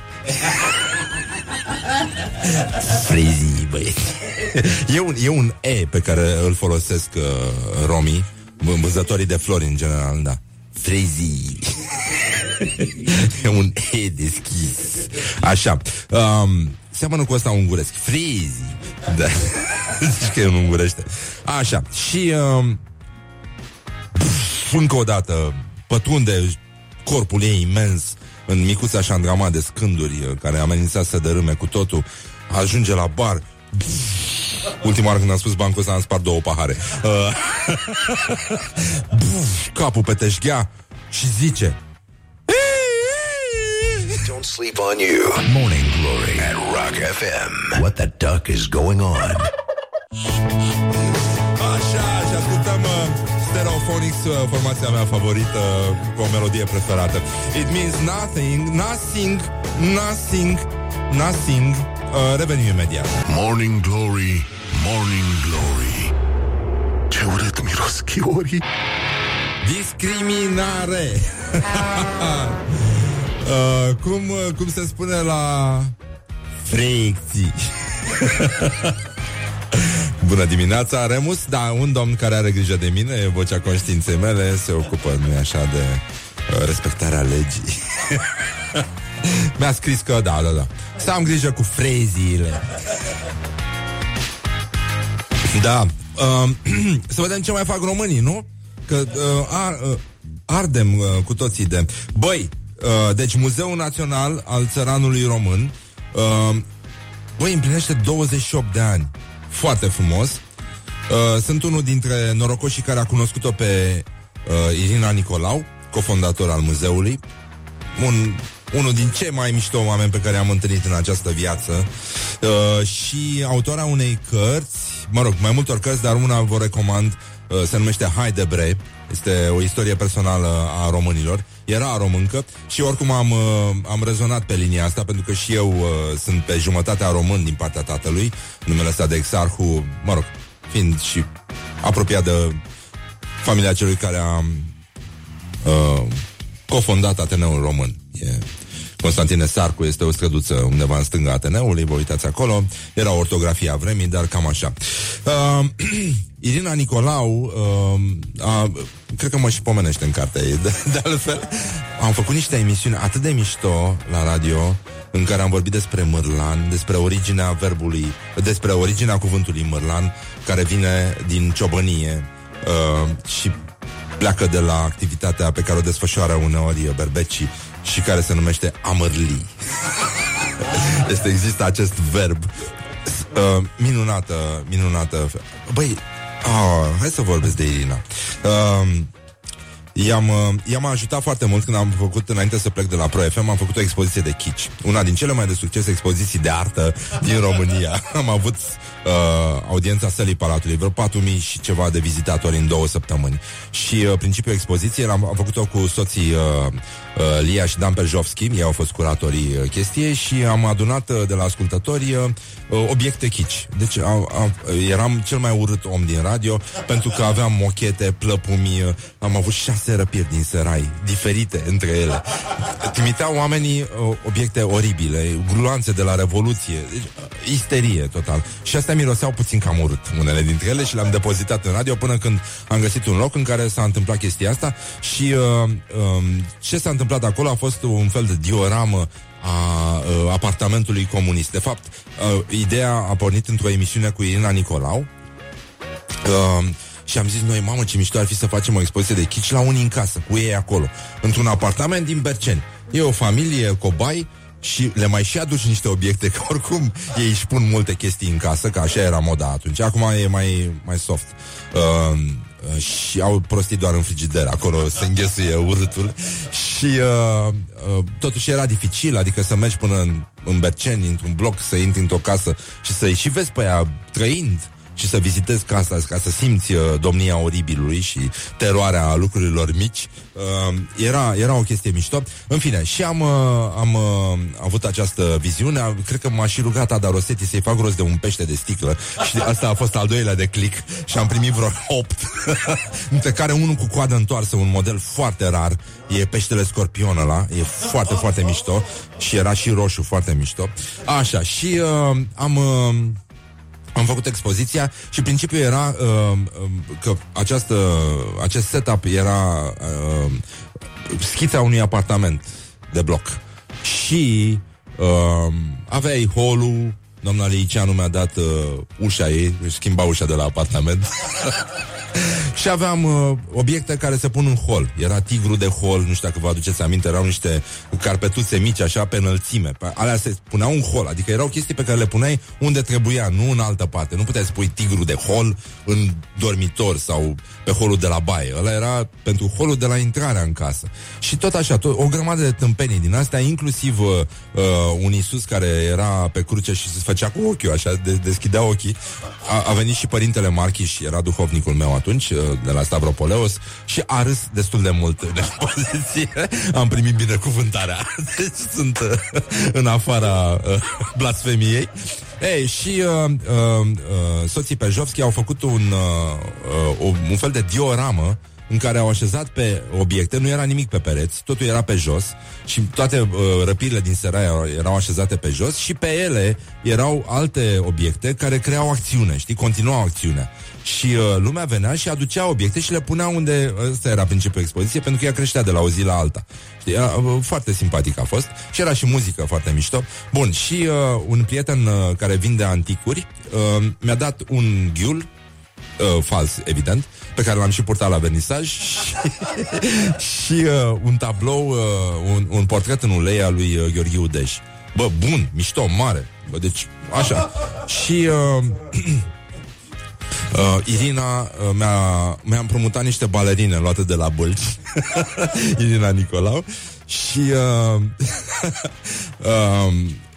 Frezii, băieți. E un, e un E pe care îl folosesc uh, romii, vânzătorii de flori în general, da. Frezii. E un E deschis. Așa. Um, Seamănă cu ăsta unguresc. Frizi. Da. Zici că el nu ungurește. Așa. Și uh, pf, încă o dată pătrunde corpul ei imens în micuța șandrama de scânduri care amenința să dărâme cu totul. Ajunge la bar. Pf, ultima oară când am spus bancul ăsta am spart două pahare. Uh, pf, capul pe teșghea și zice: don't sleep on you. Morning Glory at Rock F M. What the duck is going on? Așa, și ascultăm uh, Stereophonics, uh, formația mea favorită, uh, cu o melodie preferată. It means nothing, nothing, nothing, nothing. Uh, revenim imediat. Morning Glory, Morning Glory. Ce urât miros chiorii. Discriminare. Uh, cum, uh, cum se spune la frecții? Bună dimineața, Remus. Da, un domn care are grijă de mine, e vocea conștiinței mele, se ocupă, nu-i așa, de uh, respectarea legii. Mi-a scris că da, da, da, să am grijă cu freziile. Da. uh, Să vedem ce mai fac românii, nu? Că uh, ar, uh, ardem uh, cu toții de... Băi, Uh, deci Muzeul Național al Țăranului Român, uh, băi, împlinește douăzeci și opt de ani. Foarte frumos. uh, Sunt unul dintre norocoșii care a cunoscut-o pe uh, Irina Nicolau, cofondator al muzeului. Un, Unul din cei mai mișto oameni pe care am întâlnit în această viață, uh, și autoarea unei cărți, mă rog, mai multor cărți, dar una vă recomand, se numește Haidebret, este o istorie personală a românilor, era româncă și oricum am, am rezonat pe linia asta, pentru că și eu sunt pe jumătatea român din partea tatălui, numele ăsta de Exarhu, mă rog, fiind și apropiat de familia celui care a uh, cofondat Ateneul Român. E Constantin Esarcu, este o străduță undeva în stânga Ateneului, vă uitați acolo, era ortografia vremii, dar cam așa. Uh, Irina Nicolau, uh, a, cred că mă și pomenește în cartea ei, de, de altfel, am făcut niște emisiuni atât de mișto la radio, în care am vorbit despre mârlan, despre originea verbului, despre originea cuvântului mârlan, care vine din ciobănie uh, și pleacă de la activitatea pe care o desfășoară uneori berbecii și care se numește a mârli. Este, există acest verb. Uh, minunată, minunată. Băi, oh, hai să vorbesc de Irina. Uh, I-am, i-am ajutat foarte mult când am făcut, înainte să plec de la Pro F M, am făcut o expoziție de kitsch. Una din cele mai de succes expoziții de artă din România. Am avut uh, audiența sălii Palatului, vreo patru mii și ceva de vizitatori în două săptămâni. Și uh, principiul expoziției am, am făcut-o cu soții uh, uh, Lia și Dan Perjovski, ei au fost curatorii uh, chestiei și am adunat uh, de la ascultători uh, obiecte kitsch. Deci uh, uh, eram cel mai urât om din radio, pentru că aveam mochete, plăpumi, uh, am avut șase răpiri din serai, diferite între ele. Trimiteau oamenii uh, obiecte oribile, gloanțe de la Revoluție, deci, isterie total. Și astea miroseau puțin cam urât unele dintre ele și le-am depozitat în radio până când am găsit un loc în care s-a întâmplat chestia asta și uh, uh, ce s-a întâmplat acolo a fost un fel de dioramă a uh, apartamentului comunist. De fapt, uh, ideea a pornit într-o emisiune cu Irina Nicolau uh, și am zis noi, mamă, ce mișto ar fi să facem o expoziție de kitsch la unii în casă, cu ei acolo, într-un apartament din Berceni. E o familie cobai și le mai și aduci niște obiecte, că oricum ei își pun multe chestii în casă, că așa era moda atunci. Acum e mai, mai soft. Uh, uh, și au prostit doar în frigider, acolo se înghesuie urâtul. Și uh, uh, totuși era dificil, adică să mergi până în, în Berceni, într-un bloc, să intri într-o casă și să-i și vezi pe ea trăind și să vizitezi casa, ca să simți uh, domnia oribilului și teroarea lucrurilor mici. Uh, era, era o chestie mișto. În fine, și am, uh, am uh, avut această viziune. Cred că m-a și rugat Ada Rosetti să-i fac rost de un pește de sticlă și asta a fost al doilea de click și am primit vreo opt, între care unul cu coadă întoarsă, un model foarte rar, e peștele scorpion ăla, e foarte, foarte mișto și era și roșu foarte mișto. Așa, și uh, am... Uh, Am făcut expoziția și principiul era uh, că această, acest setup era uh, schița unui apartament de bloc. Și uh, aveai hall-ul, doamna Liceanu mi-a dat uh, ușa ei, își schimba ușa de la apartament. Și aveam uh, obiecte care se pun în hol. Era tigru de hol, nu știu dacă vă aduceți aminte, erau niște carpetuțe mici, așa, pe înălțime. Alea se puneau în hol, adică erau chestii pe care le puneai unde trebuia, nu în altă parte. Nu puteai să pui tigru de hol în dormitor sau pe holul de la baie. Ăla era pentru holul de la intrarea în casă. Și tot așa, tot, o grămadă de tâmpenii din astea, inclusiv uh, un Iisus care era pe cruce și se făcea cu ochiul, așa, de, deschidea ochii. A, a venit și părintele Marchiș, era duhovnicul meu atunci, de la Stavropoleos, și a râs destul de mult în expoziție. Am primit binecuvântarea. Deci sunt uh, în afara uh, blasfemiei. Ei, și uh, uh, uh, soții Pejovski au făcut un, uh, uh, un fel de dioramă în care au așezat pe obiecte, nu era nimic pe pereți, totul era pe jos și toate uh, răpirile din serai erau, erau așezate pe jos și pe ele erau alte obiecte care creau acțiune, știi, continuau acțiunea. Și uh, lumea venea și aducea obiecte și le punea unde... Ăsta era principiul expoziției, pentru că ea creștea de la o zi la alta. Știi, era, uh, foarte simpatic a fost și era și muzică foarte mișto. Bun, și uh, un prieten uh, care vinde anticuri uh, mi-a dat un ghiul Uh, fals, evident, pe care l-am și purtat la vernisaj și, și uh, un tablou, uh, un, un portret în ulei al lui uh, Gheorghiu-Dej. Bă, bun, mișto, mare. Bă, deci, așa. Și uh, uh, Irina uh, mi-a, mi-a împrumutat niște balerine luate de la Bâlci. Irina Nicolau. Și uh, uh,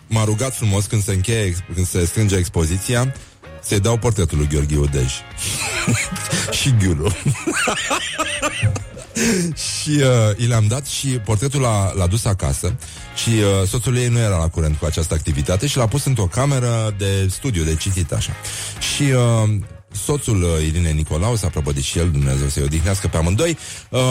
m-a rugat frumos, când se încheie, când se strânge expoziția, să-i dau portretul lui Gheorghiu Dej. și ghiulul. Și uh, i le-am dat și portretul l-a, l-a dus acasă. Și uh, soțul ei nu era la curent cu această activitate și l-a pus într-o cameră de studiu, de citit, așa. Și... Uh, soțul uh, Irine Nicolau s-a prăbădit și el, Dumnezeu să-i odihnească pe amândoi. uh,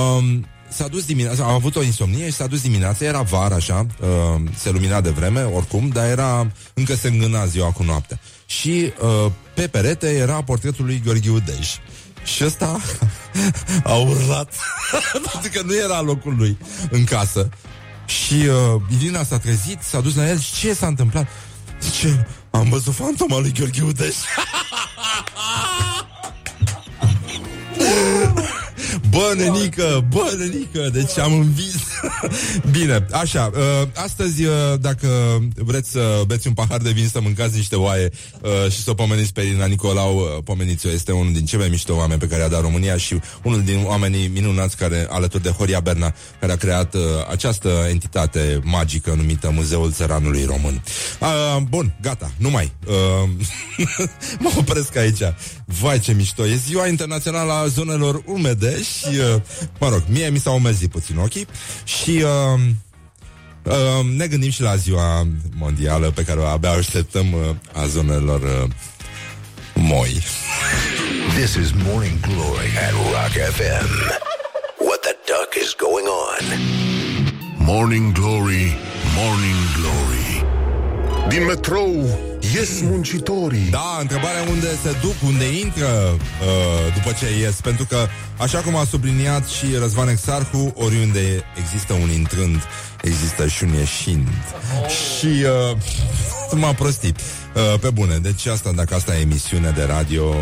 S-a dus dimineața, a avut o insomnie și s-a dus dimineața, era vară așa, uh, se lumina de vreme oricum, dar era, încă se îngâna ziua cu noaptea. Și uh, pe perete era portretul lui Gheorghiu-Dej. Și ăsta a urlat pentru că nu era locul lui în casă. Și uh, Irina s-a trezit, s-a dus la el și ce s-a întâmplat? Zice, am văzut fantoma lui Gheorghiu-Dej. Bă, nenică, bă, nenică, deci am învins. Bine, așa, astăzi, dacă vreți să beți un pahar de vin, să mâncați niște oaie și să o pomeniți pe Irina Nicolau, pomeniți-o, este unul din cei mai mișto oameni pe care a dat România și unul din oamenii minunați care, alături de Horia Berna, care a creat această entitate magică numită Muzeul Țăranului Român. Bun, gata, nu mai mă opresc aici. Vai, ce mișto, e ziua internațională a zonelor umede și, mă rog, mie mi s-au umerzit puțin ochii. Și uh, uh, ne gândim și la ziua mondială pe care o abia așteptăm, uh, a zonelor uh, moi. This is Morning Glory at Rock F M. What the duck is going on? Morning Glory, Morning Glory. Din metrou ies muncitorii. Da, întrebarea unde se duc, unde intră uh, după ce ies. Pentru că, așa cum a subliniat și Răzvan Exarcu, oriunde există un intrând, există și un ieșind. Oh. Și uh, m-a prostit, uh, pe bune. Deci asta, dacă asta e emisiune de radio,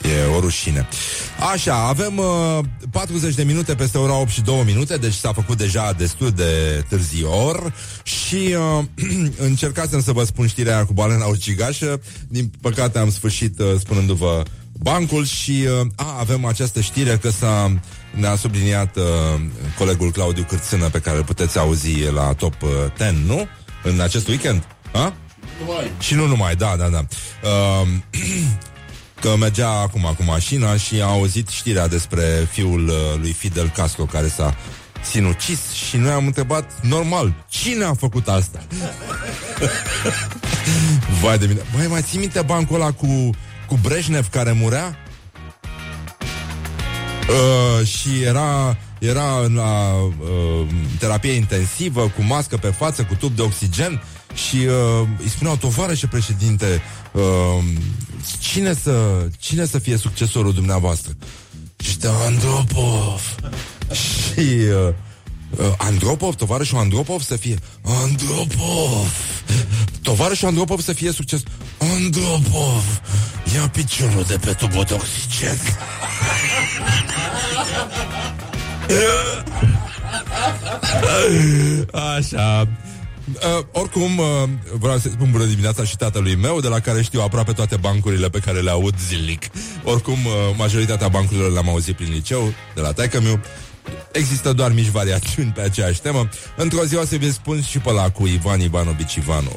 e o rușine. Așa, avem uh, patruzeci de minute peste ora opt și două minute, deci s-a făcut deja destul de târzior. Și uh, încercasem să vă spun știrea aia cu balena ucigașă. Din păcate am sfârșit uh, spunându-vă bancul. Și uh, a, avem această știre că s-a, ne-a subliniat uh, colegul Claudiu Cârțână, pe care îl puteți auzi la Top zece, nu? În acest weekend, ha? Numai. Și nu numai, da, da, da. Uh, Că mergea acum cu mașina și a auzit știrea despre fiul lui Fidel Castro care s-a sinucis și noi am întrebat, normal, cine a făcut asta? Vai de mine. Băi, mai ții minte bancul ăla cu, cu Brejnev care murea? Uh, și era, era la uh, terapie intensivă, cu mască pe față, cu tub de oxigen. Și uh, îi spuneau, tovarășe președinte, uh, cine să, cine să fie succesorul dumneavoastră? Și de Andropov. Și uh, uh, Andropov, tovarășul Andropov să fie Andropov. Tovarășul Andropov să fie succes. Andropov, ia piciorul de pe tubul de oxigen. Așa. Uh, oricum, uh, vreau să spun bună dimineața și tatălui meu, de la care știu aproape toate bancurile pe care le aud zilnic. Oricum, uh, majoritatea bancurilor le-am auzit prin liceu, de la taică-miu. Există doar mici variațiuni pe aceeași temă. Într-o zi o să vi spun și pe ăla cu Ivan Ivanovici Ivanov.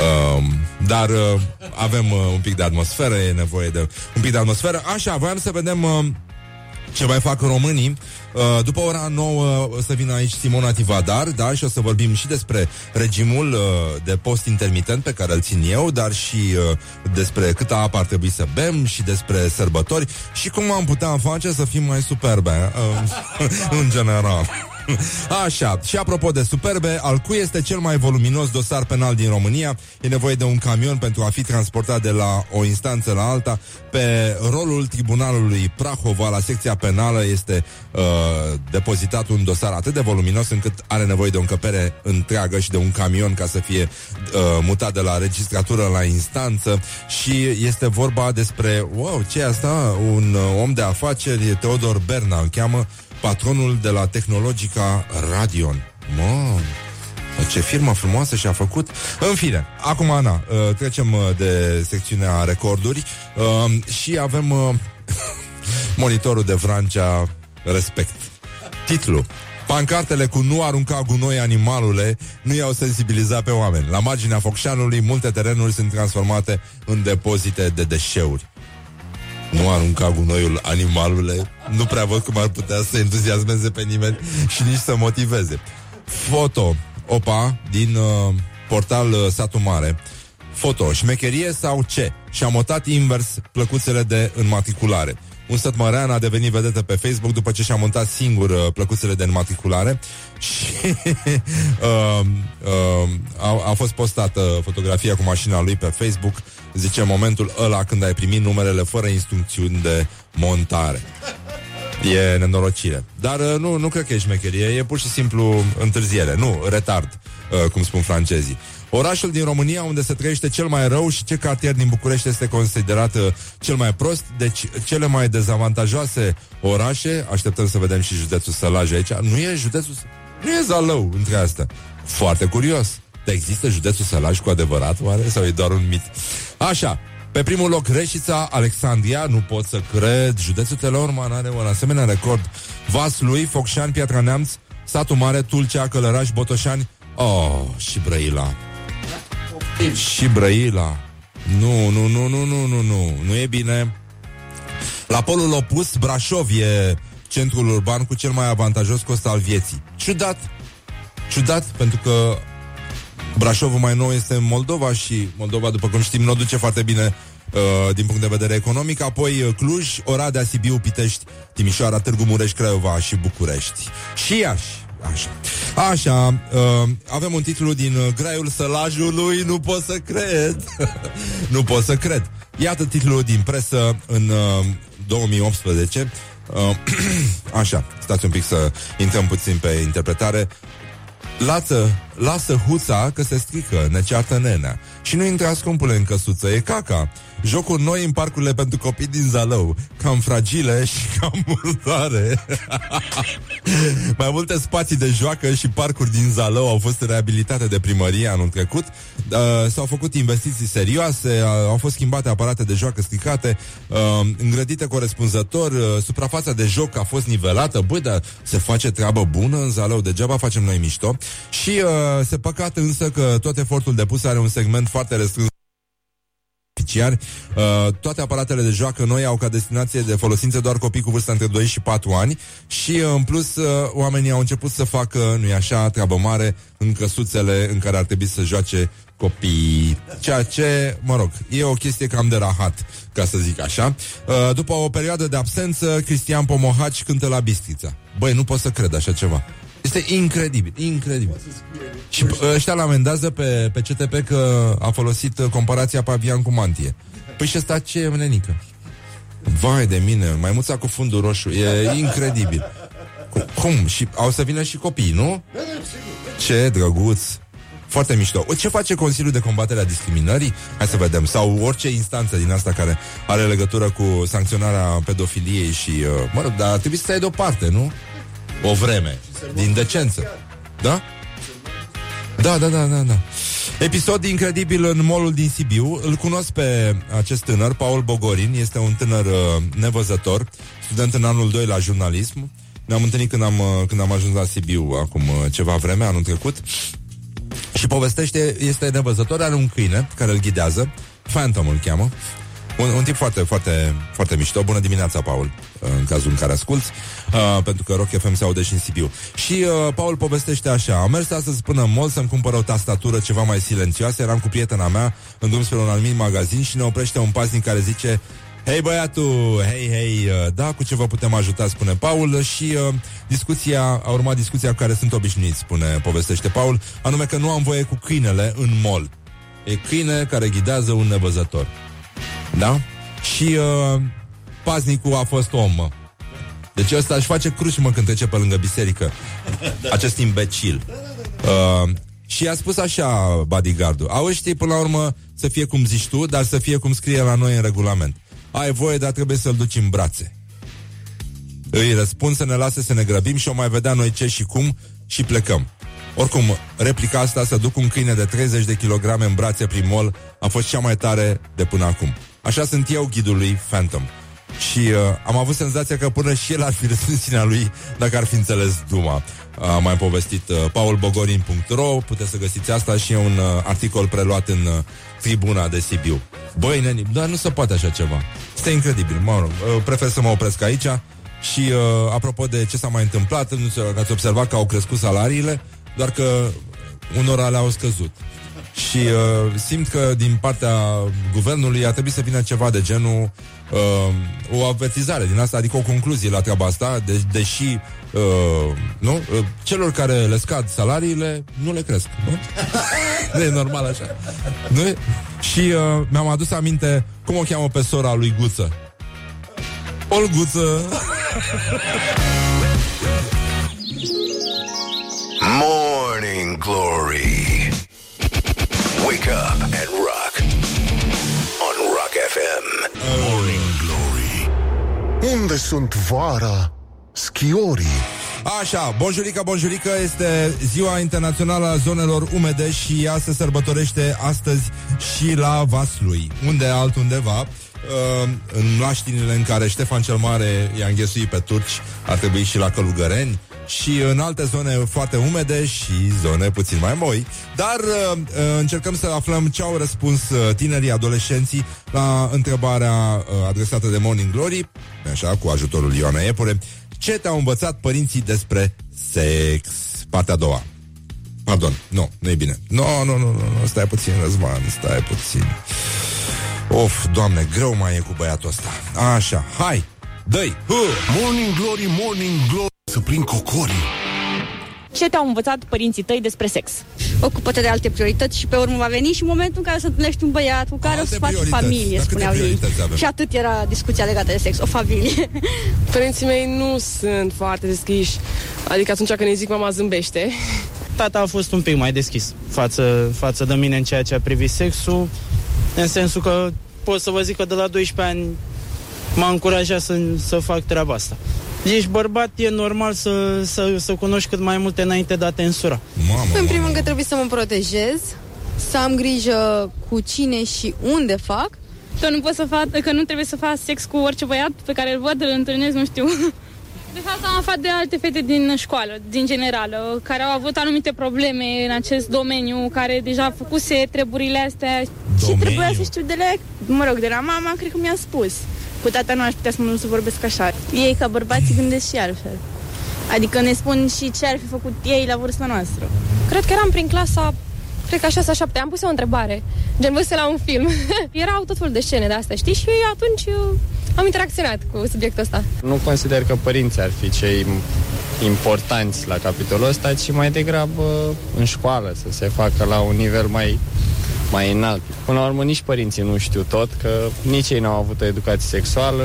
Uh, dar uh, avem uh, un pic de atmosferă, e nevoie de un pic de atmosferă. Așa, voiam să vedem... Uh, ce mai fac românii. După ora nouă o să vină aici Simona Tivadar, da? Și o să vorbim și despre regimul de post intermitent pe care îl țin eu, dar și despre câtă apă ar trebui să bem și despre sărbători și cum am putea face să fim mai superbe în general. Așa, și apropo de superbe, al cui este cel mai voluminos dosar penal din România? E nevoie de un camion pentru a fi transportat de la o instanță la alta. Pe rolul tribunalului Prahova, la secția penală, este uh, depozitat un dosar atât de voluminos încât are nevoie de o încăpere întreagă și de un camion ca să fie uh, mutat de la registratură la instanță. Și este vorba despre, wow, ce e asta? Un uh, om de afaceri, Teodor Berna îl cheamă, patronul de la Tehnologica Radion. Mă, ce firmă frumoasă și-a făcut. În fine, acum, Ana, trecem de secțiunea recorduri și avem monitorul de Vrancea Respect. Titlu: pancartele cu "nu arunca gunoi, animalule" nu i-au sensibilizat pe oameni. La marginea Focșanului, multe terenuri sunt transformate în depozite de deșeuri. nu arunca gunoiul, animalule. Nu prea văd cum ar putea să entuziasmeze pe nimeni și nici să motiveze. Foto, opa, din uh, portal uh, Satul Mare. Foto, șmecherie sau ce? Și-a montat invers plăcuțele de înmatriculare. Un sătmărean a devenit vedetă pe Facebook după ce și-a montat singur uh, plăcuțele de înmatriculare și uh, uh, a, a fost postată fotografia cu mașina lui pe Facebook. Zice, momentul ăla când ai primit numerele fără instrucțiuni de montare. E nenorocire. Dar uh, nu, nu cred că e șmecherie, e pur și simplu întârziere. Nu, retard, uh, cum spun francezii. Orașul din România unde se trăiește cel mai rău și ce cartier din București este considerat uh, cel mai prost. Deci cele mai dezavantajoase orașe. Așteptăm să vedem și județul Sălaj aici. Nu e județul, nu e Zalău între astea. Foarte curios. Dar există județul Sălaj cu adevărat, oare? Sau e doar un mit? Așa, pe primul loc Reșița, Alexandria, nu pot să cred. Județul Teleorman are un asemenea record. Vaslui, Focșani, Piatra Neamț, Satul Mare, Tulcea, Călăraș, Botoșani. Oh, și Brăila. Și Brăila. Nu, nu, nu, nu, nu, nu, nu. Nu e bine. La polul opus, Brașov e centrul urban cu cel mai avantajos cost al vieții. Ciudat. Ciudat, pentru că Brașovul mai nou este Moldova și Moldova, după cum știm, nu o duce foarte bine uh, din punct de vedere economic. Apoi Cluj, Oradea, Sibiu, Pitești, Timișoara, Târgu Mureș, Craiova și București. Și Iași. Așa, Așa uh, avem un titlu din Graiul Sălajului. Nu pot să cred. Nu pot să cred. Iată titlul din presă în uh, două mii optsprezece. uh, Așa, stați un pic să intrăm puțin pe interpretare. Lasă, lasă huța că se strică, ne ceartă nenea. Și nu intrați, scumpule, în căsuță, e caca. Jocuri noi în parcurile pentru copii din Zalău, cam fragile și cam murdare. Mai multe spații de joacă și parcuri din Zalău au fost reabilitate de primărie anul trecut. S-au făcut investiții serioase, au fost schimbate aparate de joacă stricate, îngrădite corespunzător, suprafața de joc a fost nivelată. Băi, dar se face treabă bună în Zalău, degeaba facem noi mișto. Și se păcate însă că tot efortul depus are un segment foarte restrâns. Uh, toate aparatele de joacă noi au ca destinație de folosință doar copii cu vârsta între doi și patru ani. Și uh, în plus uh, oamenii au început să facă, nu-i așa, treabă mare în căsuțele în care ar trebui să joace copiii. Ceea ce, mă rog, e o chestie cam de rahat, ca să zic așa. uh, După o perioadă de absență, Cristian Pomohaci cântă la Bistrița. Băi, nu pot să cred așa ceva. Este incredibil, incredibil. Și ăștia l-amendează pe, pe C T P că a folosit comparația pavian cu mantie. Păi și ăsta ce e, mnenică? Vai de mine, maimuța cu fundul roșu. E incredibil. Cum? Și au să vină și copiii, nu? Ce drăguț. Foarte mișto. Ce face Consiliul de Combatere a Discriminării? Hai să vedem. Sau orice instanță din asta care are legătură cu sancționarea pedofiliei și... Mă rog, dar trebuie să stai deoparte, nu? O vreme, din decență. Da? Da, da, da, da, da. Episod incredibil în mall-ul din Sibiu. Îl cunosc pe acest tânăr, Paul Bogorin. Este un tânăr uh, nevăzător, student în anul doi la jurnalism. Ne-am întâlnit când am, uh, când am ajuns la Sibiu acum uh, ceva vreme, anul trecut. Și povestește, este nevăzător, are un câine care îl ghidează. Phantom îl cheamă. Un, un tip foarte, foarte, foarte mișto. Bună dimineața, Paul, în cazul în care asculți, uh, pentru că Rock F M se aude și în Sibiu. Și uh, Paul povestește așa: am mers astăzi până în mall să-mi cumpăr o tastatură ceva mai silențioasă. Eram cu prietena mea în drum spre un anumit magazin și ne oprește un paznic care zice: hei băiatul, hei, hei, uh, da, cu ce vă putem ajuta, spune Paul. Și uh, discuția, a urmat discuția cu care sunt obișnuiți, spune, povestește Paul, anume că nu am voie cu câinele în mall. E câine care ghidează un nevăzător. Da? Și uh, paznicul a fost om, mă. Deci ăsta își face cruci, mă, când trece pe lângă biserică. Acest imbecil. uh, Și i-a spus așa bodyguardul: auzi, știi, până la urmă să fie cum zici tu, dar să fie cum scrie la noi în regulament. Ai voie, dar trebuie să-l duci în brațe. Îi răspund să ne lase să ne grăbim și o mai vedea noi ce și cum și plecăm. Oricum, replica asta, să duc un câine de treizeci de kilograme în brațe prin mall, a fost cea mai tare de până acum. Așa sunt eu ghidul lui Phantom. Și uh, am avut senzația că până și el ar fi răspuns sinea lui dacă ar fi înțeles duma. Am mai povestit uh, paul bogorin punct ro. Puteți să găsiți asta și e un uh, articol preluat în uh, Tribuna de Sibiu. Băi, neni, dar nu se poate așa ceva. este incredibil. Mă rog, prefer să mă opresc aici. Și uh, apropo de ce s-a mai întâmplat, nu știu dacă ați observat că au crescut salariile, doar că unora le-au scăzut. Și uh, simt că din partea guvernului ar trebui să vină ceva de genul uh, o avertizare din asta, adică o concluzie la treaba asta, de- deși uh, nu? Uh, celor care le scad salariile nu le cresc, nu? Nu e normal așa, nu? Și uh, mi-am adus aminte cum o cheamă pe sora lui Guță. Olguță. Morning Glory. Wake up and rock on Rock F M. Morning Glory. Unde sunt vara schiorii? Așa, bonjurică, bonjurică, este Ziua Internațională a Zonelor Umede și ea se sărbătorește astăzi și la Vaslui, unde altundeva. Uh, în mlaștinile în care Ștefan cel Mare i-a înghesuit pe turci, ar trebui și la Călugăreni și în alte zone foarte umede și zone puțin mai moi. Dar uh, încercăm să aflăm ce au răspuns tinerii, adolescenții la întrebarea uh, adresată de Morning Glory, așa, cu ajutorul Ioana Iepure. Ce te-au învățat părinții despre sex? Partea a doua. Pardon, nu, nu e bine. Nu, nu, nu, nu, stai puțin, Răzvan, stai puțin. Of, Doamne, greu mai e cu băiatul ăsta. Așa, hai, dă-i. Morning Glory, Morning Glory. Să prind cocorii. Ce te-au învățat părinții tăi despre sex? Ocupă-te de alte priorități și pe urmă va veni și momentul în care o să întâlnești un băiat cu care o să faci familie, spuneau ei. Și atât era discuția legată de sex, o familie. Părinții mei nu sunt foarte deschiși. Adică atunci când îi zic mama zâmbește. Tata a fost un pic mai deschis față, față de mine în ceea ce a privit sexul. În sensul că pot să vă zic că de la doisprezece ani m-a încurajat să, să fac treaba asta. Ești bărbat, e normal să, să, să cunoști cât mai multe înainte de a te însura. Mamă, în primul rând că trebuie să mă protejez, să am grijă cu cine și unde fac. Că nu, pot să fac, că nu trebuie să fac sex cu orice băiat pe care îl văd, îl întâlnesc, nu știu. De fapt am aflat de alte fete din școală, din generală, care au avut anumite probleme în acest domeniu, care deja făcuse treburile astea. Domeniu. Și trebuia să știu de la, mă rog, de la mama, cred că mi-a spus. Cu tata nu aș putea să nu să vorbesc așa. Ei, ca bărbații, gândesc și altfel. Adică ne spun și ce ar fi făcut ei la vârsta noastră. Cred că eram prin clasa, cred că a șasea, a șaptea, am pus o întrebare, gen văzuse la un film. Erau tot felul de scene de astea, știi? Și atunci am interacționat cu subiectul ăsta. Nu consider că părinții ar fi cei importanți la capitolul ăsta, ci mai degrabă în școală, să se facă la un nivel mai, mai înalt. Până la urmă, nici părinții nu știu tot, că nici ei n-au avut o educație sexuală.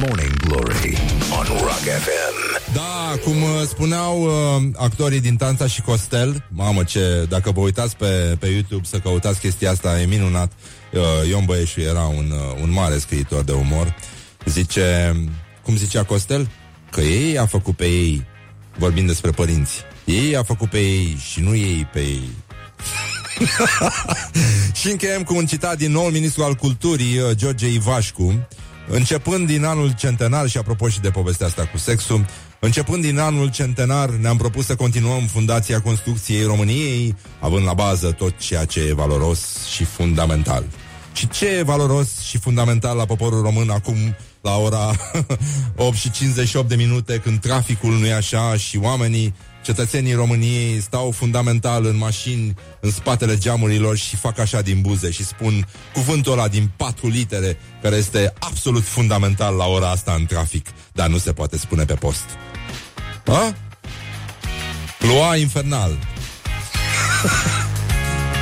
Morning Glory on Rock F M. Da, cum spuneau uh, actorii din Tanța și Costel, mamă ce, dacă vă uitați pe, pe YouTube să căutați chestia asta, e minunat. Uh, Ion Băieșu era un, uh, un mare scriitor de umor. Zice, cum zicea Costel? Că ei a făcut pe ei, vorbind despre părinți. Ei a făcut pe ei și nu ei pe ei. Și încheiem cu un citat din noul ministru al culturii, George Ivașcu. Începând din anul centenar, și apropo și de povestea asta cu sexul, începând din anul centenar ne-am propus să continuăm Fundația Construcției României, având la bază tot ceea ce e valoros și fundamental. Și ce e valoros și fundamental la poporul român acum, la ora opt și cincizeci și opt de minute, când traficul nu e așa și oamenii, cetățenii României, stau fundamental în mașini, în spatele geamurilor și fac așa din buze și spun cuvântul ăla din patru litere, care este absolut fundamental la ora asta în trafic, dar nu se poate spune pe post. A? Ploua infernal.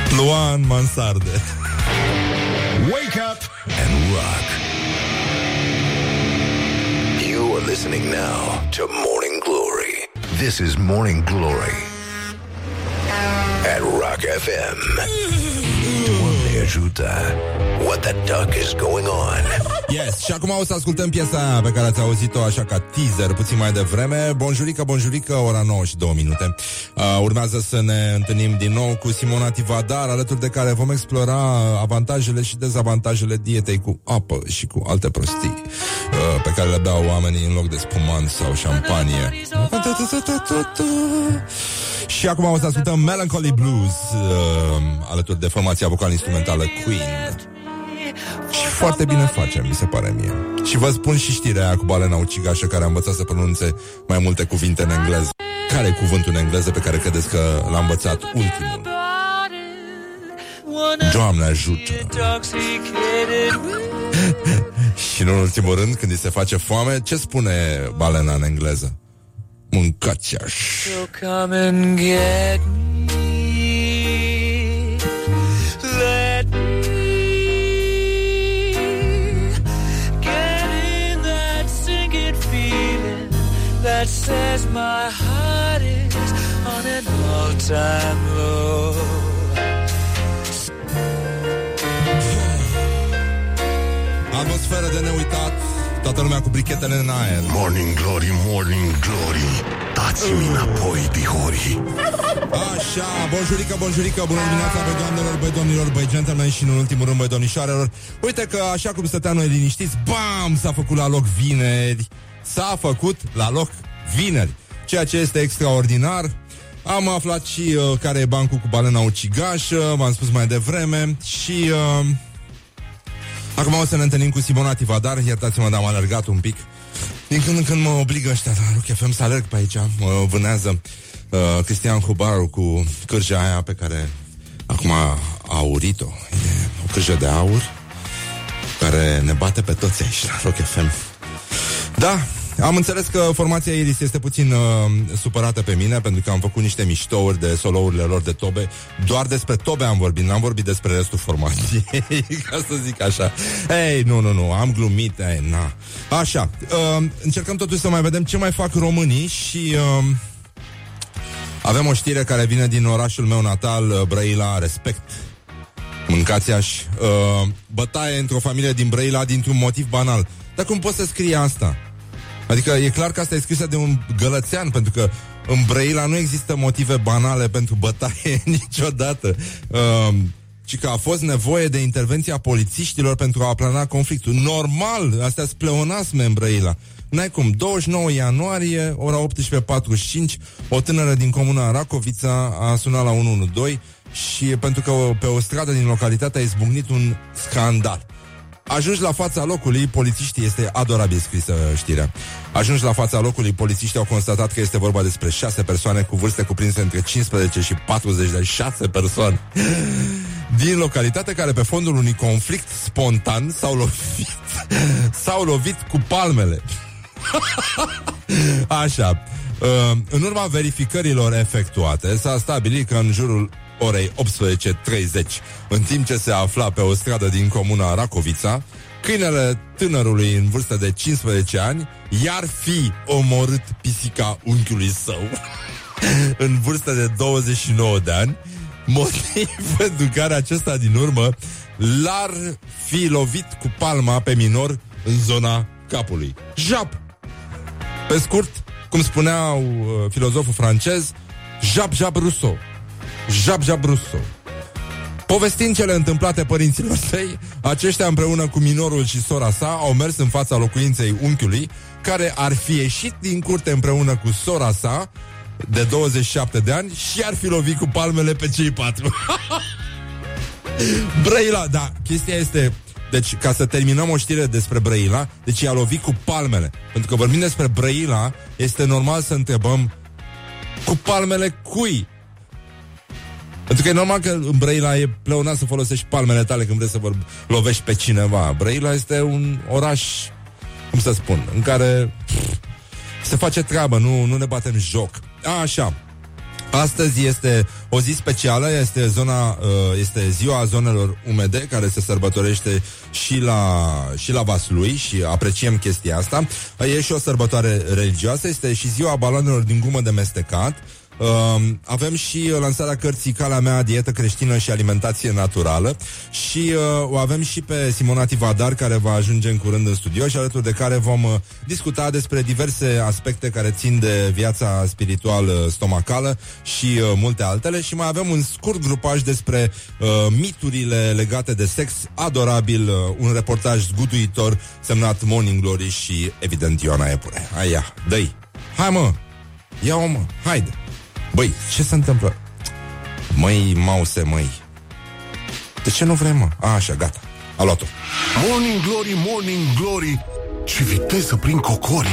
Ploua în mansarde. Wake up and rock. You are listening now to Morning Glory. This is Morning Glory at Rock F M. Doamne ajută, what the duck is going on? Yes, și acum o să ascultăm piesa pe care ați auzit-o așa ca teaser puțin mai devreme. Bonjurică, bonjurică, ora nouă și două minute. Uh, urmează să ne întâlnim din nou cu Simona Tivadar, alături de care vom explora avantajele și dezavantajele dietei cu apă și cu alte prostii uh, pe care le beau oamenii în loc de spumant sau șampanie. Și acum o să ascultăm Melancholy Blues uh, alături de formația vocal-instrumentală Queen. foarte bine face, mi se pare mie. Și vă spun și știrea aia cu balena ucigașă, care a învățat să pronunțe mai multe cuvinte în engleză. Care e cuvântul în engleză pe care credeți că l-a învățat ultimul? Doamne ajută! Și în ultimul rând, când îi se face foame, ce spune balena în engleză? Mâncați-aș! That says my heart is on an all-time low. Atmosferă de neuitat, toată lumea cu brichetele în aer. Morning Glory, Morning Glory, dați-mi înapoi, dihori. Așa, bonjurică, bonjurică, bună dimineața, băi doamnelor, băi domnilor, băi gentlemen și în ultimul rând, băi domnișoarelor. Uite că așa cum stăteam noi liniștiți, bam, s-a făcut la loc vineri. S-a făcut la loc vineri, ceea ce este extraordinar. Am aflat și uh, care e bancul cu balena ucigașă, v-am spus mai devreme. Și uh, acum o să ne întâlnim cu Simona Tivadar. Iertați-mă, dar am alergat un pic. Din când în când mă obligă ăștia la Rock F M să alerg pe aici. Mă vânează uh, Cristian Hubaru cu cârja aia pe care acum a aurit-o. E o cârjă de aur care ne bate pe toți aici la Rock F M. Da, am înțeles că formația Iris este puțin uh, supărată pe mine, pentru că am făcut niște miștouri de solourile lor de tobe. Doar despre tobe am vorbit, n-am vorbit despre restul formației, ca să zic așa. Ei, nu, nu, nu, am glumit, ei, na. Așa, uh, încercăm totuși să mai vedem ce mai fac românii și... Uh, avem o știre care vine din orașul meu natal, Brăila, respect. Mâncați-aș. Uh, bătaie într-o familie din Brăila dintr-un motiv banal. Dar cum poți să scrie asta? Adică e clar că asta e scrisă de un gălățean, pentru că în Brăila nu există motive banale pentru bătaie niciodată. Uh, ci că a fost nevoie de intervenția polițiștilor pentru a aplana conflictul. Normal, astea sunt pleonasme în Brăila. N-ai cum, douăzeci și nouă ianuarie, ora optsprezece patruzeci și cinci, o tânără din comuna Racovița a sunat la unu unu doi și pentru că pe o stradă din localitate a izbucnit un scandal. Ajungi la fața locului, polițiștii, este adorabil scrisă știrea. Ajungi la fața locului, polițiștii au constatat că este vorba despre șase persoane cu vârste cuprinse între cincisprezece și patruzeci de șase persoane din localitate care pe fondul unui conflict spontan s-au lovit, s-au lovit cu palmele. Așa. În urma verificărilor efectuate s-a stabilit că în jurul orei optsprezece treizeci, în timp ce se afla pe o stradă din comuna Racovița, câinele tânărului în vârstă de cincisprezece ani i-ar fi omorât pisica unchiului său în vârstă de douăzeci și nouă de ani, motiv pentru care acesta din urmă l-ar fi lovit cu palma pe minor în zona capului. Jap! Pe scurt, cum spunea uh, filozoful francez, Jap Jap Rousseau. Jab-Jab Russo. Povestind cele întâmplate părinților săi, aceștia împreună cu minorul și sora sa au mers în fața locuinței unchiului, care ar fi ieșit din curte împreună cu sora sa de douăzeci și șapte de ani și ar fi lovit cu palmele pe cei patru. Brăila, da, chestia este... Deci, ca să terminăm o știre despre Brăila, deci i-a lovit cu palmele. Pentru că vorbim despre Brăila, este normal să întrebăm cu palmele cui? Pentru că e normal că în Brăila e pleonat să folosești palmele tale când vrei să vorbi, lovești pe cineva. Brăila este un oraș, cum să spun, în care pff, se face treabă, nu, nu ne batem joc. A, așa, astăzi este o zi specială, este, zona, este ziua zonelor umede, care se sărbătorește și la, și la Vaslui și apreciem chestia asta. E și o sărbătoare religioasă, este și ziua balonelor din gumă de mestecat. Uh, avem și lansarea cărții Calea mea, dietă creștină și alimentație naturală. Și uh, o avem și pe Simona Tivadar, care va ajunge în curând în studio și alături de care vom uh, discuta despre diverse aspecte care țin de viața spirituală, stomacală și uh, multe altele. Și mai avem un scurt grupaj despre uh, miturile legate de sex adorabil, uh, un reportaj zguduitor semnat Morning Glory și evident Ioana Epure. Aia, dă-i! Hai mă! Ia-o mă! Haide! Băi, ce se întâmplă? Măi, mause, măi. De ce nu vrei, mă? A, așa, gata. a luat-o. Morning Glory, Morning Glory, ce viteză prin cocorii.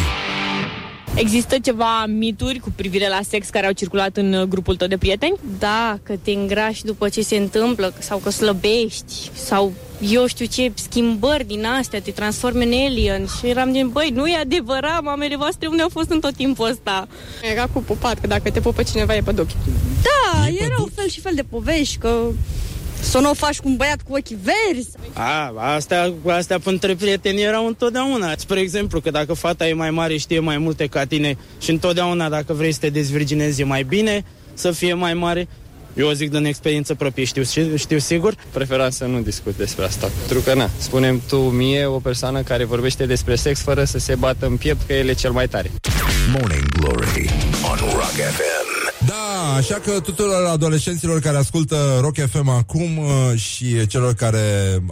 Există ceva mituri cu privire la sex care au circulat în grupul tău de prieteni? Da, că te îngrași după ce se întâmplă, sau că slăbești, sau eu știu ce schimbări din astea, te transformi în alien. Și eram din, băi, nu e adevărat, mamele voastre unde au fost în tot timpul ăsta? Era cu pupat, că dacă te pupă cineva e păduc. Da, erau fel și fel de povești, că să nu o faci cu un băiat cu ochii verzi. A, astea, astea între prieteni erau întotdeauna. Spre exemplu, că dacă fata e mai mare, știe mai multe ca tine și întotdeauna dacă vrei să te dezvirginezi e mai bine să fie mai mare. Eu zic din experiență proprie, știu, știu sigur. Preferam să nu discut despre asta, pentru că, na, spune-mi tu mie o persoană care vorbește despre sex fără să se bată în piept că el e cel mai tare. Morning Glory on Rock F M. Da, așa că tuturor adolescenților care ascultă Rock F M acum și celor care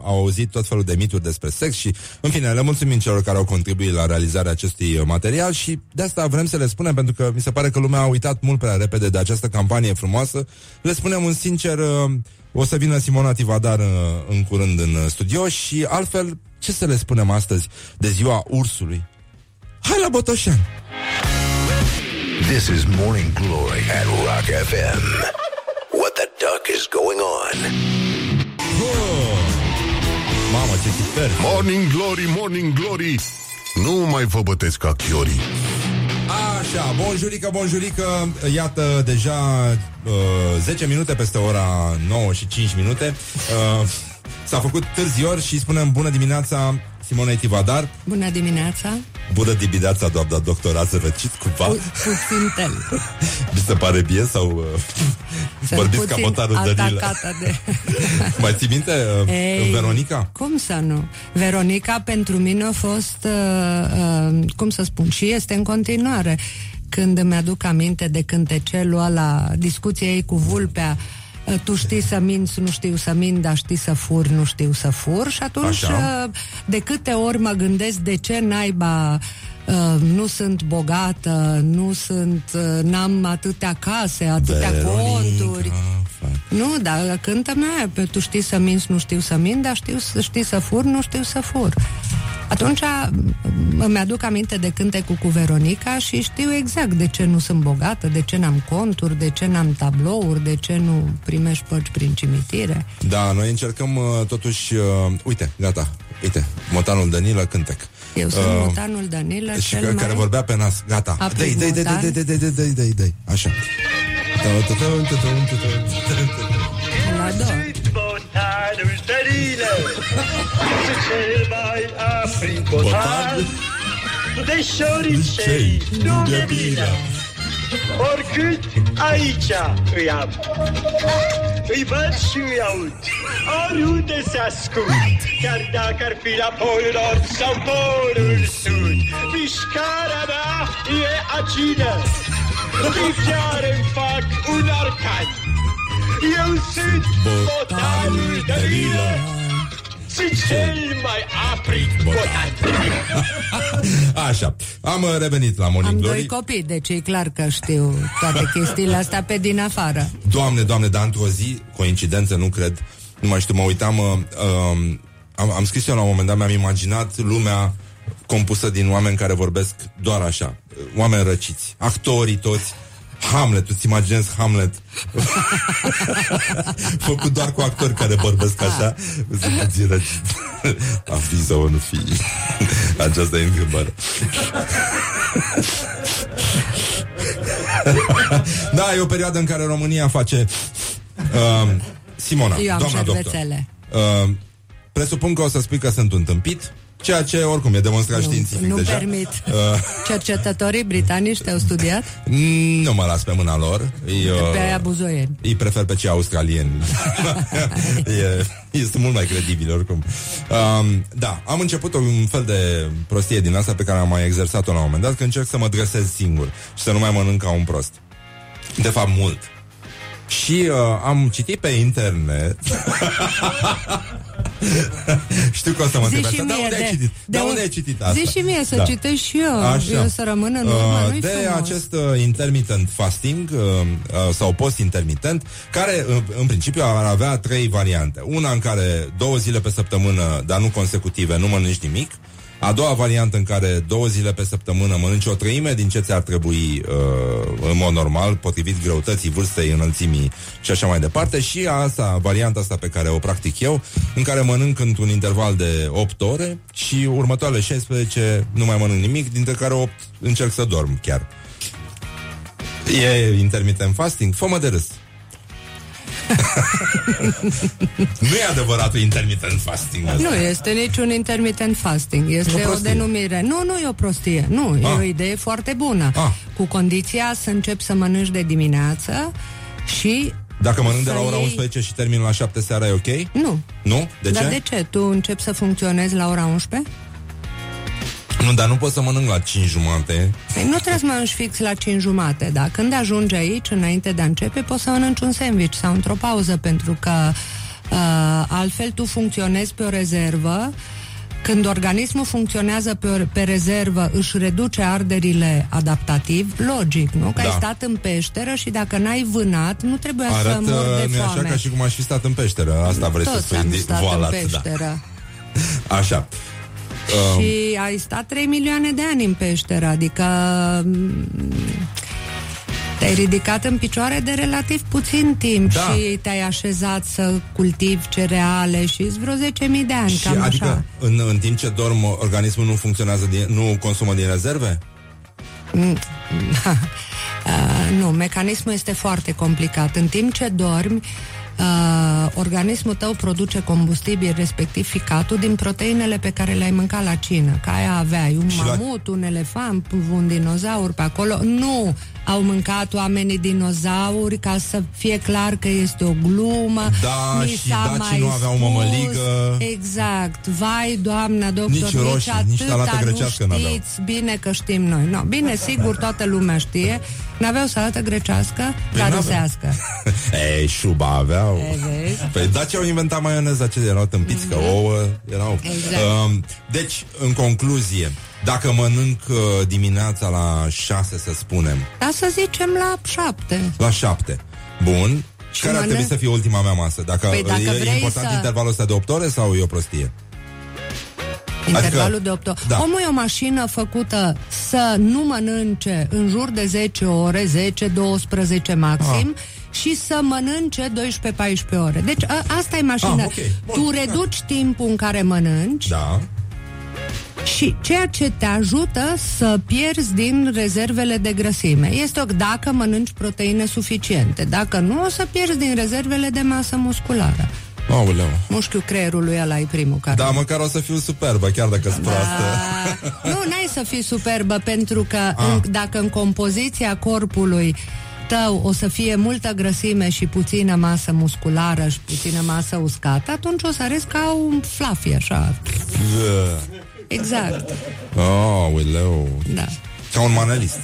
au auzit tot felul de mituri despre sex și, în fine, le mulțumim celor care au contribuit la realizarea acestui material și de asta vrem să le spunem, pentru că mi se pare că lumea a uitat mult prea repede de această campanie frumoasă. Le spunem un sincer, o să vină Simona Tivadar în curând în studio și, altfel, ce să le spunem astăzi de ziua ursului? Hai la Botoșan! This is Morning Glory at Rock F M. What the duck is going on? Oh! Mamă, ce super! Morning Glory, Morning Glory! Nu mai vă bătesc ca chiorii. Așa, bonjurică, bonjurică. Iată, deja uh, zece minute peste ora nouă și cinci minute. Uh, s-a făcut târzior și spunem bună dimineața Simonei Tivadar. Bună dimineața. Bună dimineața, doamna doctor, ați răcit cumva? Pu- puțin tel. Mi se pare bine sau uh, vorbiți ca botarul Danila? De... Mai ții minte uh, Ei, Veronica? Cum să nu? Veronica pentru mine a fost, uh, uh, cum să spun, și este în continuare. Când îmi aduc aminte de cântecelul ăla, discuția ei cu vulpea, tu știi să minți, nu știu să mint, dar știi să fur, nu știu să fur. Și atunci, așa, de câte ori mă gândesc de ce naiba nu sunt bogată, nu sunt, n-am atâtea case, atâtea Veronica, conturi. Fai. Nu, dar cântă mea, tu știi să minți, nu știu să mint, dar știu, știi să fur, nu știu să fur. Atunci îmi aduc aminte de cântecul cu Veronica și știu exact de ce nu sunt bogată, de ce n-am conturi, de ce n-am tablouri, de ce nu primești părți prin cimitire. Da, noi încercăm totuși... Uh, uite, gata, uite, motanul Danila cântec. Eu sunt uh, motanul Danila și cel care mai... vorbea pe nas, gata. Dă-i, dă-i, dă-i, dă-i, dă-i, dă-i, dă-i, dă-i, dă-i, așa. Botanul Danila este cel mai aprin botan de șoricei, nu de bine. Oricât aici îi am, îi văd și îi aud, oriunde se ascund, chiar dacă ar fi la polul nord sau polul sud. Mișcarea mea e acină, din fiare îmi fac un arcan. Eu sunt botanul de vină, sunt cel mai aprig botan. Așa, am revenit la Morning Glory. Am doi copii, deci e clar că știu toate chestiile astea pe din afară. Doamne, doamne, dar într-o zi, coincidență, nu cred, nu mai știu, mă uitam, uh, um, am, am scris eu la un moment dat, mi-am imaginat lumea compusă din oameni care vorbesc doar așa, oameni răciți, actorii toți. Hamlet, tu-ți imaginezi Hamlet făcut doar cu actori care vorbesc așa. A fi sau nu fi. Aceasta e întrebare. Da, e o perioadă în care România face uh, Simona, doamna doctor, uh, presupun că o să spui că sunt un tâmpit, ceea ce, oricum, e demonstrat nu, științific nu deja. Nu permit. Uh, Cercetătorii britanici te-au studiat? Nu mă las pe mâna lor. Eu, pe aia buzoieni. Îi prefer pe cei australieni. e, este mult mai credibil, oricum. Uh, da, am început un fel de prostie din asta pe care am mai exersat-o la un moment dat, că încerc să mă dresez singur și să nu mai mănânc ca un prost. De fapt, mult. Și uh, am citit pe internet... Știu că o să mă întreb asta. Da, unde de, ai citit? De da, unde ai citit asta? Zi și mie să da. citesc și eu. Așa. Eu să rămân în urmă, uh, De frumos. acest uh, intermittent fasting uh, uh, sau post intermitent, care uh, în principiu ar avea trei variante. Una în care două zile pe săptămână, dar nu consecutive, nu mănânci nimic. A doua variantă în care două zile pe săptămână mănânci o treime din ce ți-ar trebui uh, în mod normal, potrivit greutății, vârstei, înălțimii și așa mai departe. Și asta, varianta asta pe care o practic eu, în care mănânc într-un interval de opt ore și următoarele șaisprezece nu mai mănânc nimic, dintre care opt încerc să dorm chiar. E intermittent fasting? Fă-mă de râs. Nu e adevăratul intermittent fasting asta. Nu este niciun intermittent fasting. Este o, o denumire. Nu, nu e o prostie. Nu, ah. e o idee foarte bună. ah. Cu condiția să începi să mănânci de dimineață. Și dacă mănânc de la ora unsprezece și termin la șapte seara, e ok? Nu, nu? De Dar ce? de ce? Tu începi să funcționezi la ora unsprezece? Nu, dar nu poți să mănânc la cinci jumate. Păi nu trebuie să mănânci fix la cinci jumate. Dar când ajungi aici, înainte de a începe, poți să mănânci un sandwich sau într-o pauză, pentru că uh, altfel tu funcționezi pe o rezervă. Când organismul funcționează pe, o, pe rezervă, își reduce arderile adaptativ. Logic, nu? Că da. ai stat în peșteră și dacă n-ai vânat, nu trebuia Arată, să mor de foame. Arată așa ca și cum aș fi stat în peșteră. Asta vrei Toți să spui. Toți am stat voalat, în peșteră, da. Așa. Um, și ai stat trei milioane de ani în peșteră, adică te-ai ridicat în picioare de relativ puțin timp da. și te-ai așezat să cultivi cereale și vreo zece mii de ani. Și cam adică așa. În, în timp ce dorm, organismul nu funcționează, din, nu consumă din rezerve? Mm. uh, nu, mecanismul este foarte complicat. În timp ce dormi, Uh, organismul tău produce combustibil, respectiv ficatul, din proteinele pe care le-ai mâncat la cină. Că aia aveai un mamut, un elefant, un dinozaur pe acolo. Nu au mâncat oamenii dinozauri, ca să fie clar că este o glumă. Da, Mi și dacii nu aveau mămăligă. Exact, vai, doamna doctor, nici, roșii, nici atâta nici talată grecească nu știți. Bine că știm noi, no, bine, sigur, toată lumea știe. N-aveau salată grecească, dar rusească. Ei, șuba aveau. Păi dacii au inventat maioneza, ce erau tâmpiți, mm-hmm. că ouă erau. Exact. Uh, deci, în concluzie, dacă mănânc uh, dimineața la șase, să spunem. Da, să zicem la șapte. La șapte. Bun. Și care mănânc... ar trebui să fie ultima mea masă? Dacă, păi, dacă e important să... intervalul ăsta de opt ore sau e o prostie? Intervalul adică, de opt ore. Da. Omul e o mașină făcută să nu mănânce în jur de zece ore, zece, douăsprezece maxim, ah. și să mănânce doisprezece, paisprezece ore. Deci a, asta e mașina. Ah, okay. Bun. Tu reduci da. timpul în care mănânci. Da. Și ceea ce te ajută să pierzi din rezervele de grăsime. Este o, dacă mănânci proteine suficiente. Dacă nu, o să pierzi din rezervele de masă musculară. Aoleu. Mușchiul creierului ăla e primul care... Da, măcar o să fiu superbă, chiar dacă-s da. proastă. Nu, n-ai să fii superbă, pentru că în, dacă în compoziția corpului tău o să fie multă grăsime și puțină masă musculară și puțină masă uscată, atunci o să arăți ca un fluffy, așa. Da. Exact. Aoleu. Da. Ca un manelist.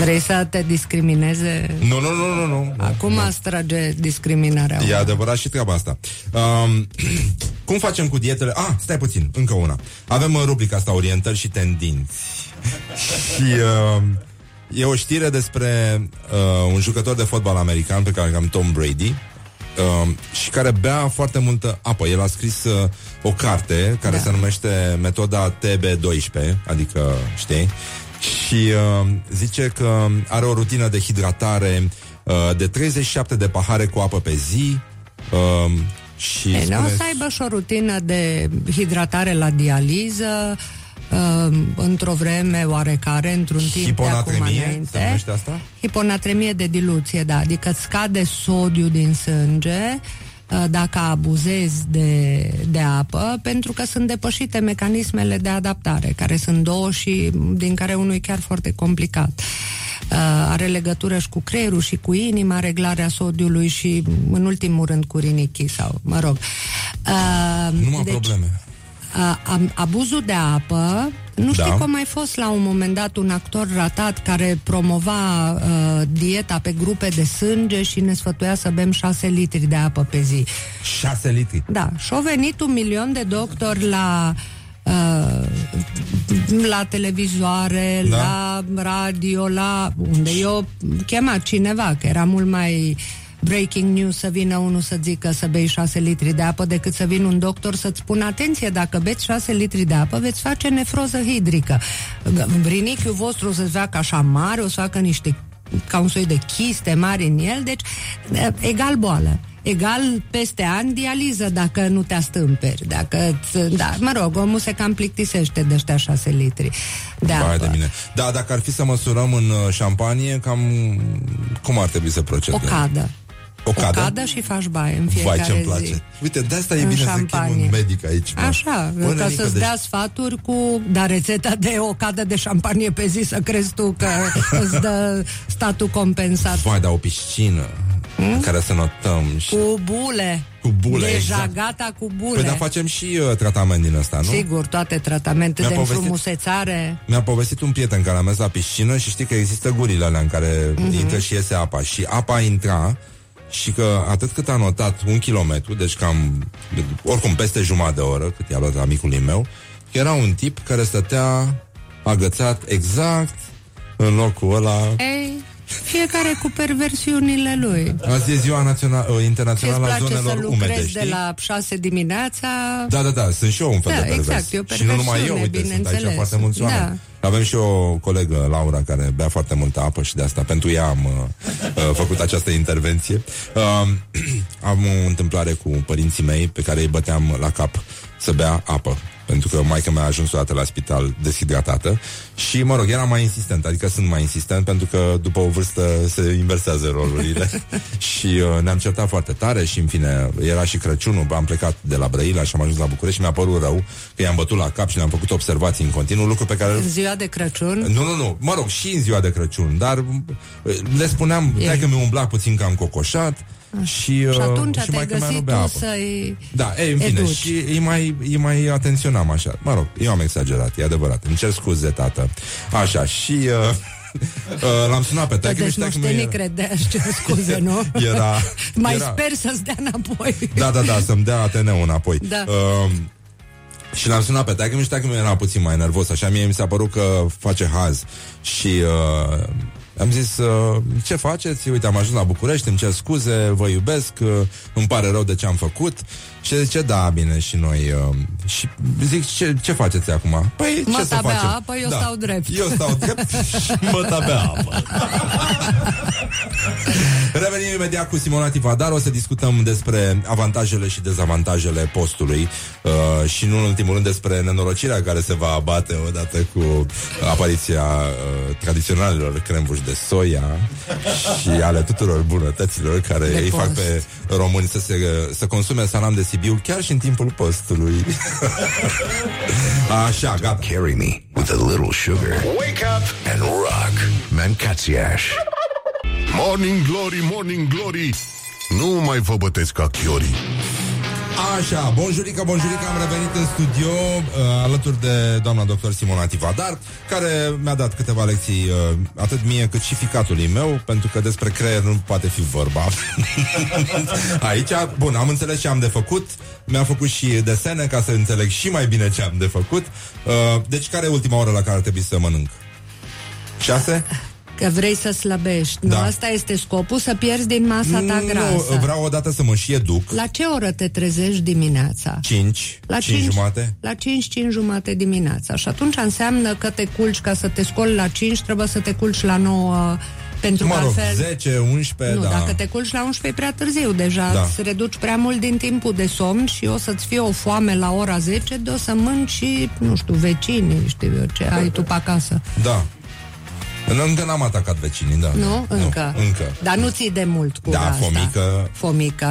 Vrei să te discrimineze? Nu, nu, nu, nu, nu. Acum nu. Astrage discriminarea. E adevărat și treaba asta. Um, cum facem cu dietele? Ah, stai puțin, încă una. Avem rubrica asta, orientări și tendinți. Și uh, e o știre despre uh, un jucător de fotbal american pe care l-am, Tom Brady, Uh, și care bea foarte multă apă. El a scris uh, o carte care da. se numește Metoda T B doisprezece, adică, știi? Și uh, zice că are o rutină de hidratare uh, de treizeci și șapte de pahare cu apă pe zi. uh, Și Ei, spune... n-o să aibă și o rutină de hidratare la dializă, Uh, într-o vreme oarecare, într-un timp de acum înainte. Hiponatremie de diluție, da, adică îți scade sodiu din sânge uh, dacă abuzezi de, de apă, pentru că sunt depășite mecanismele de adaptare, care sunt două și din care unul e chiar foarte complicat. Uh, are legătură și cu creierul și cu inima, reglarea sodiului și, în ultimul rând, cu rinichii sau, mă rog. Uh, Numai deci, probleme. uh, abuzul de apă. Nu știu da. Cum a mai fost la un moment dat un actor ratat care promova uh, dieta pe grupe de sânge și ne sfătuia să bem șase litri de apă pe zi. Șase litri? Da. Și-au venit un milion de doctori la... la televizoare, da. La radio, la unde eu chema cineva, că era mult mai breaking news să vină unul să zică să bei șase litri de apă decât să vină un doctor să-ți spună atenție, dacă beți șase litri de apă veți face nefroză hidrică. Brinichiul vostru o să-ți facă așa mare, o să facă niște ca un soi de chiste mari în el, deci egal boală. Egal, peste ani, dializă dacă nu te astâmperi. Dacă îți, da, mă rog, omul se cam plictisește de ăștia șase litri de apă. De mine. Da, dacă ar fi să măsurăm în șampanie, cam cum ar trebui să procedăm? O cadă. O cadă? O cadă și faci baie în fiecare Vai, ce-mi place. zi. Uite, de asta e în bine șampanie. Să chem un medic aici. Mă. Așa, Bă, ca să-ți de... dea sfaturi cu... Dar rețeta de o cadă de șampanie pe zi să crezi tu că îți dă statul compensat. Vai, dar o piscină. Hmm? Care să notăm și... Cu bule. Cu bule, deja exact. Gata cu bule. Păi dar facem și uh, tratament din ăsta, nu? Sigur, toate tratamentele de povestit, înfrumusețare. Mi-a povestit un prieten care a mers la piscină și știi că există gurile alea în care mm-hmm. intră și iese apa. Și apa intra și că atât cât a notat un kilometru, deci cam, oricum peste jumătate de oră, cât i-a luat amicului meu, era un tip care stătea agățat exact în locul ăla. Ei... Fiecare cu perversiunile lui. Azi e ziua națională, internațională a zonelor umede, știi? De la șase dimineața. Da, da, da, sunt și eu un fel da, de pervers. Exact, e o perversiune, și nu numai eu, uite, sunt aici foarte mulți oameni. Da. Avem și o colegă, Laura, care bea foarte multă apă și de asta pentru ea am uh, făcut această intervenție. Uh, am o întâmplare cu părinții mei pe care îi băteam la cap să bea apă. Pentru că maica mea a ajuns o dată la spital deshidratată și, mă rog, era mai insistent, adică sunt mai insistent pentru că după o vârstă se inversează rolurile și uh, ne-am certat foarte tare și, în fine, era și Crăciunul, am plecat de la Brăila și am ajuns la București și mi-a părut rău că i-am bătut la cap și ne-am făcut observații în continuu, lucru pe care... În ziua de Crăciun? Nu, nu, nu, mă rog, și în ziua de Crăciun, dar le spuneam, e... că mi-a umblat puțin cam cocoșat. Și, și atunci și te-ai găsit tu să-i da, ei, în fine, educi. Și îi mai, îi mai atenționam așa. Mă rog, eu am exagerat, e adevărat. Îmi cer scuze, tată. Așa, și uh, uh, l-am sunat pe taică-mi. Deci noștenii era... credeași, cer scuze, nu? Era, mai era... sper să-ți dea înapoi. Da, da, da, să-mi dea A T N-ul înapoi. Da. Uh, Și l-am sunat pe taică-mi și taică-mi era puțin mai nervos. Așa, mie mi s-a părut că face haz. Și... Uh, am zis, uh, ce faceți? Uite, am ajuns la București, îmi cer scuze, vă iubesc, uh, îmi pare rău de ce am făcut. Și zice, da, bine, și noi. Uh, și zic, ce, ce faceți acum? Păi, mă ce să facem? Apă, eu da. stau drept. Eu stau drept și mă tabea apă. Revenim imediat cu Simona Tivadar. O să discutăm despre avantajele și dezavantajele postului uh, și, nu în ultimul rând, despre nenorocirea care se va abate odată cu apariția uh, tradiționalilor crembuși de soia și ale tuturor bunătăților care de îi post. fac pe români să, se, să consume salam de Sibiu chiar și în timpul postului. Așa, gata. Carry me with a little sugar. Wake up and rock. Mancațiaș. Morning Glory, Morning Glory. Nu mai vă bătesc ca chiorii. Așa, bonjurică, bonjurică, am revenit în studio uh, alături de doamna doctor Simona Tivadar, care mi-a dat câteva lecții uh, atât mie cât și ficatului meu, pentru că despre creier nu poate fi vorba. Aici, bun, am înțeles ce am de făcut, mi-a făcut și desene ca să înțeleg și mai bine ce am de făcut. Uh, deci, care e ultima oră la care ar trebui să mănânc? șase? Că vrei să slăbești, da. Nu? Asta este scopul, să pierzi din masa ta grasă. Nu, vreau odată să mă și educ. La ce oră te trezești dimineața? cinci, la cinci, cinci jumate? La cinci, cinci jumate dimineața. Și atunci înseamnă că te culci, ca să te scoli la cinci, trebuie să te culci la nouă. Pentru mă rog, că altfel, zece, unsprezece, nu, da. Dacă te culci la unsprezece e prea târziu deja, da. Îți reduci prea mult din timpul de somn și o să-ți fie o foame la ora zece, de o să mânci și, nu știu, vecinii, știu eu ce ai tu pe acasă. Da. Încă n-am atacat vecinii, da. Nu? Încă. Nu, încă. Dar nu ții de mult cu da, asta. Da, fomică. Fomică.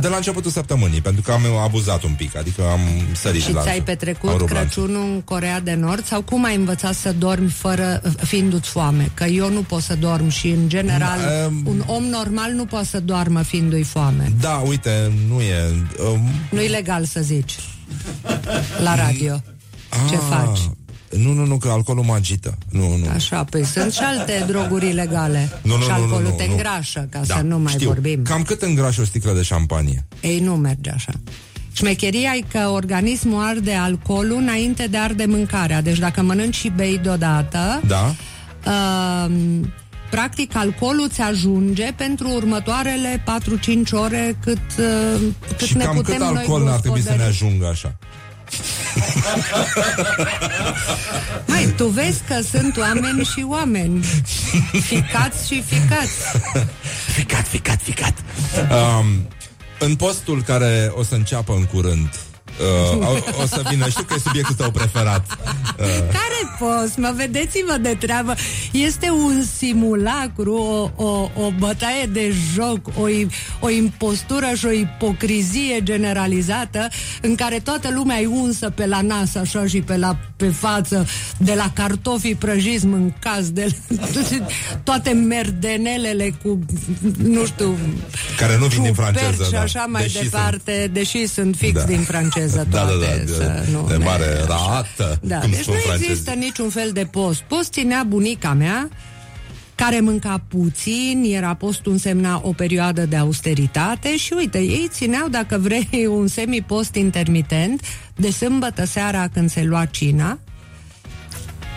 De la începutul săptămânii, pentru că am abuzat un pic, adică am sărit. Și ți-ai petrecut Crăciunul în Coreea de Nord? Sau cum ai învățat să dormi fără, fiindu-ți foame? Că eu nu pot să dorm și, în general, um, un om normal nu poate să doarmă fiindu-i foame. Da, uite, nu e... Um, nu e legal să zici. la radio. Ce ah, faci? Nu, nu, nu, că alcoolul mă agită. Nu, nu. Așa, păi sunt și alte droguri ilegale. Nu, nu, și alcoolul nu, nu, te nu, îngrașă, ca da, să nu mai știu. vorbim. Cam cât îngrașă o sticlă de șampanie? Ei, nu merge așa. Șmecheria e că organismul arde alcoolul înainte de arde mâncarea. Deci dacă mănânci și bei deodată, da. Uh, practic alcoolul îți ajunge pentru următoarele patru-cinci ore cât, uh, cât și ne putem noi. Și cam cât alcool n-ar trebui să ne ajungă așa? Hai, tu vezi că sunt oameni și oameni. Ficați și ficați. Ficat, ficat, ficat. Um, în postul care o să înceapă în curând, uh, o, o să vină, știu că e subiectul tău preferat. Uh. Care post? Mă vedeți-vă de treabă. Este un simulacru, o, o, o bătaie de joc, o, o impostură și o ipocrizie generalizată în care toată lumea e unsă pe la nas așa și pe, la, pe față, de la cartofii prăjiți mâncați, de toate merdenelele cu, nu știu, care nu vin din franceză, și așa da. mai deși departe, sunt... deși sunt fix da. din franceză. Da, da, da, de, nu de mare rată. Da, deci nu francezi. Există niciun fel de post. Post ținea bunica mea, care mânca puțin, era postul însemna o perioadă de austeritate și uite, ei țineau, dacă vrei, un semipost intermitent de sâmbătă seara când se lua cina,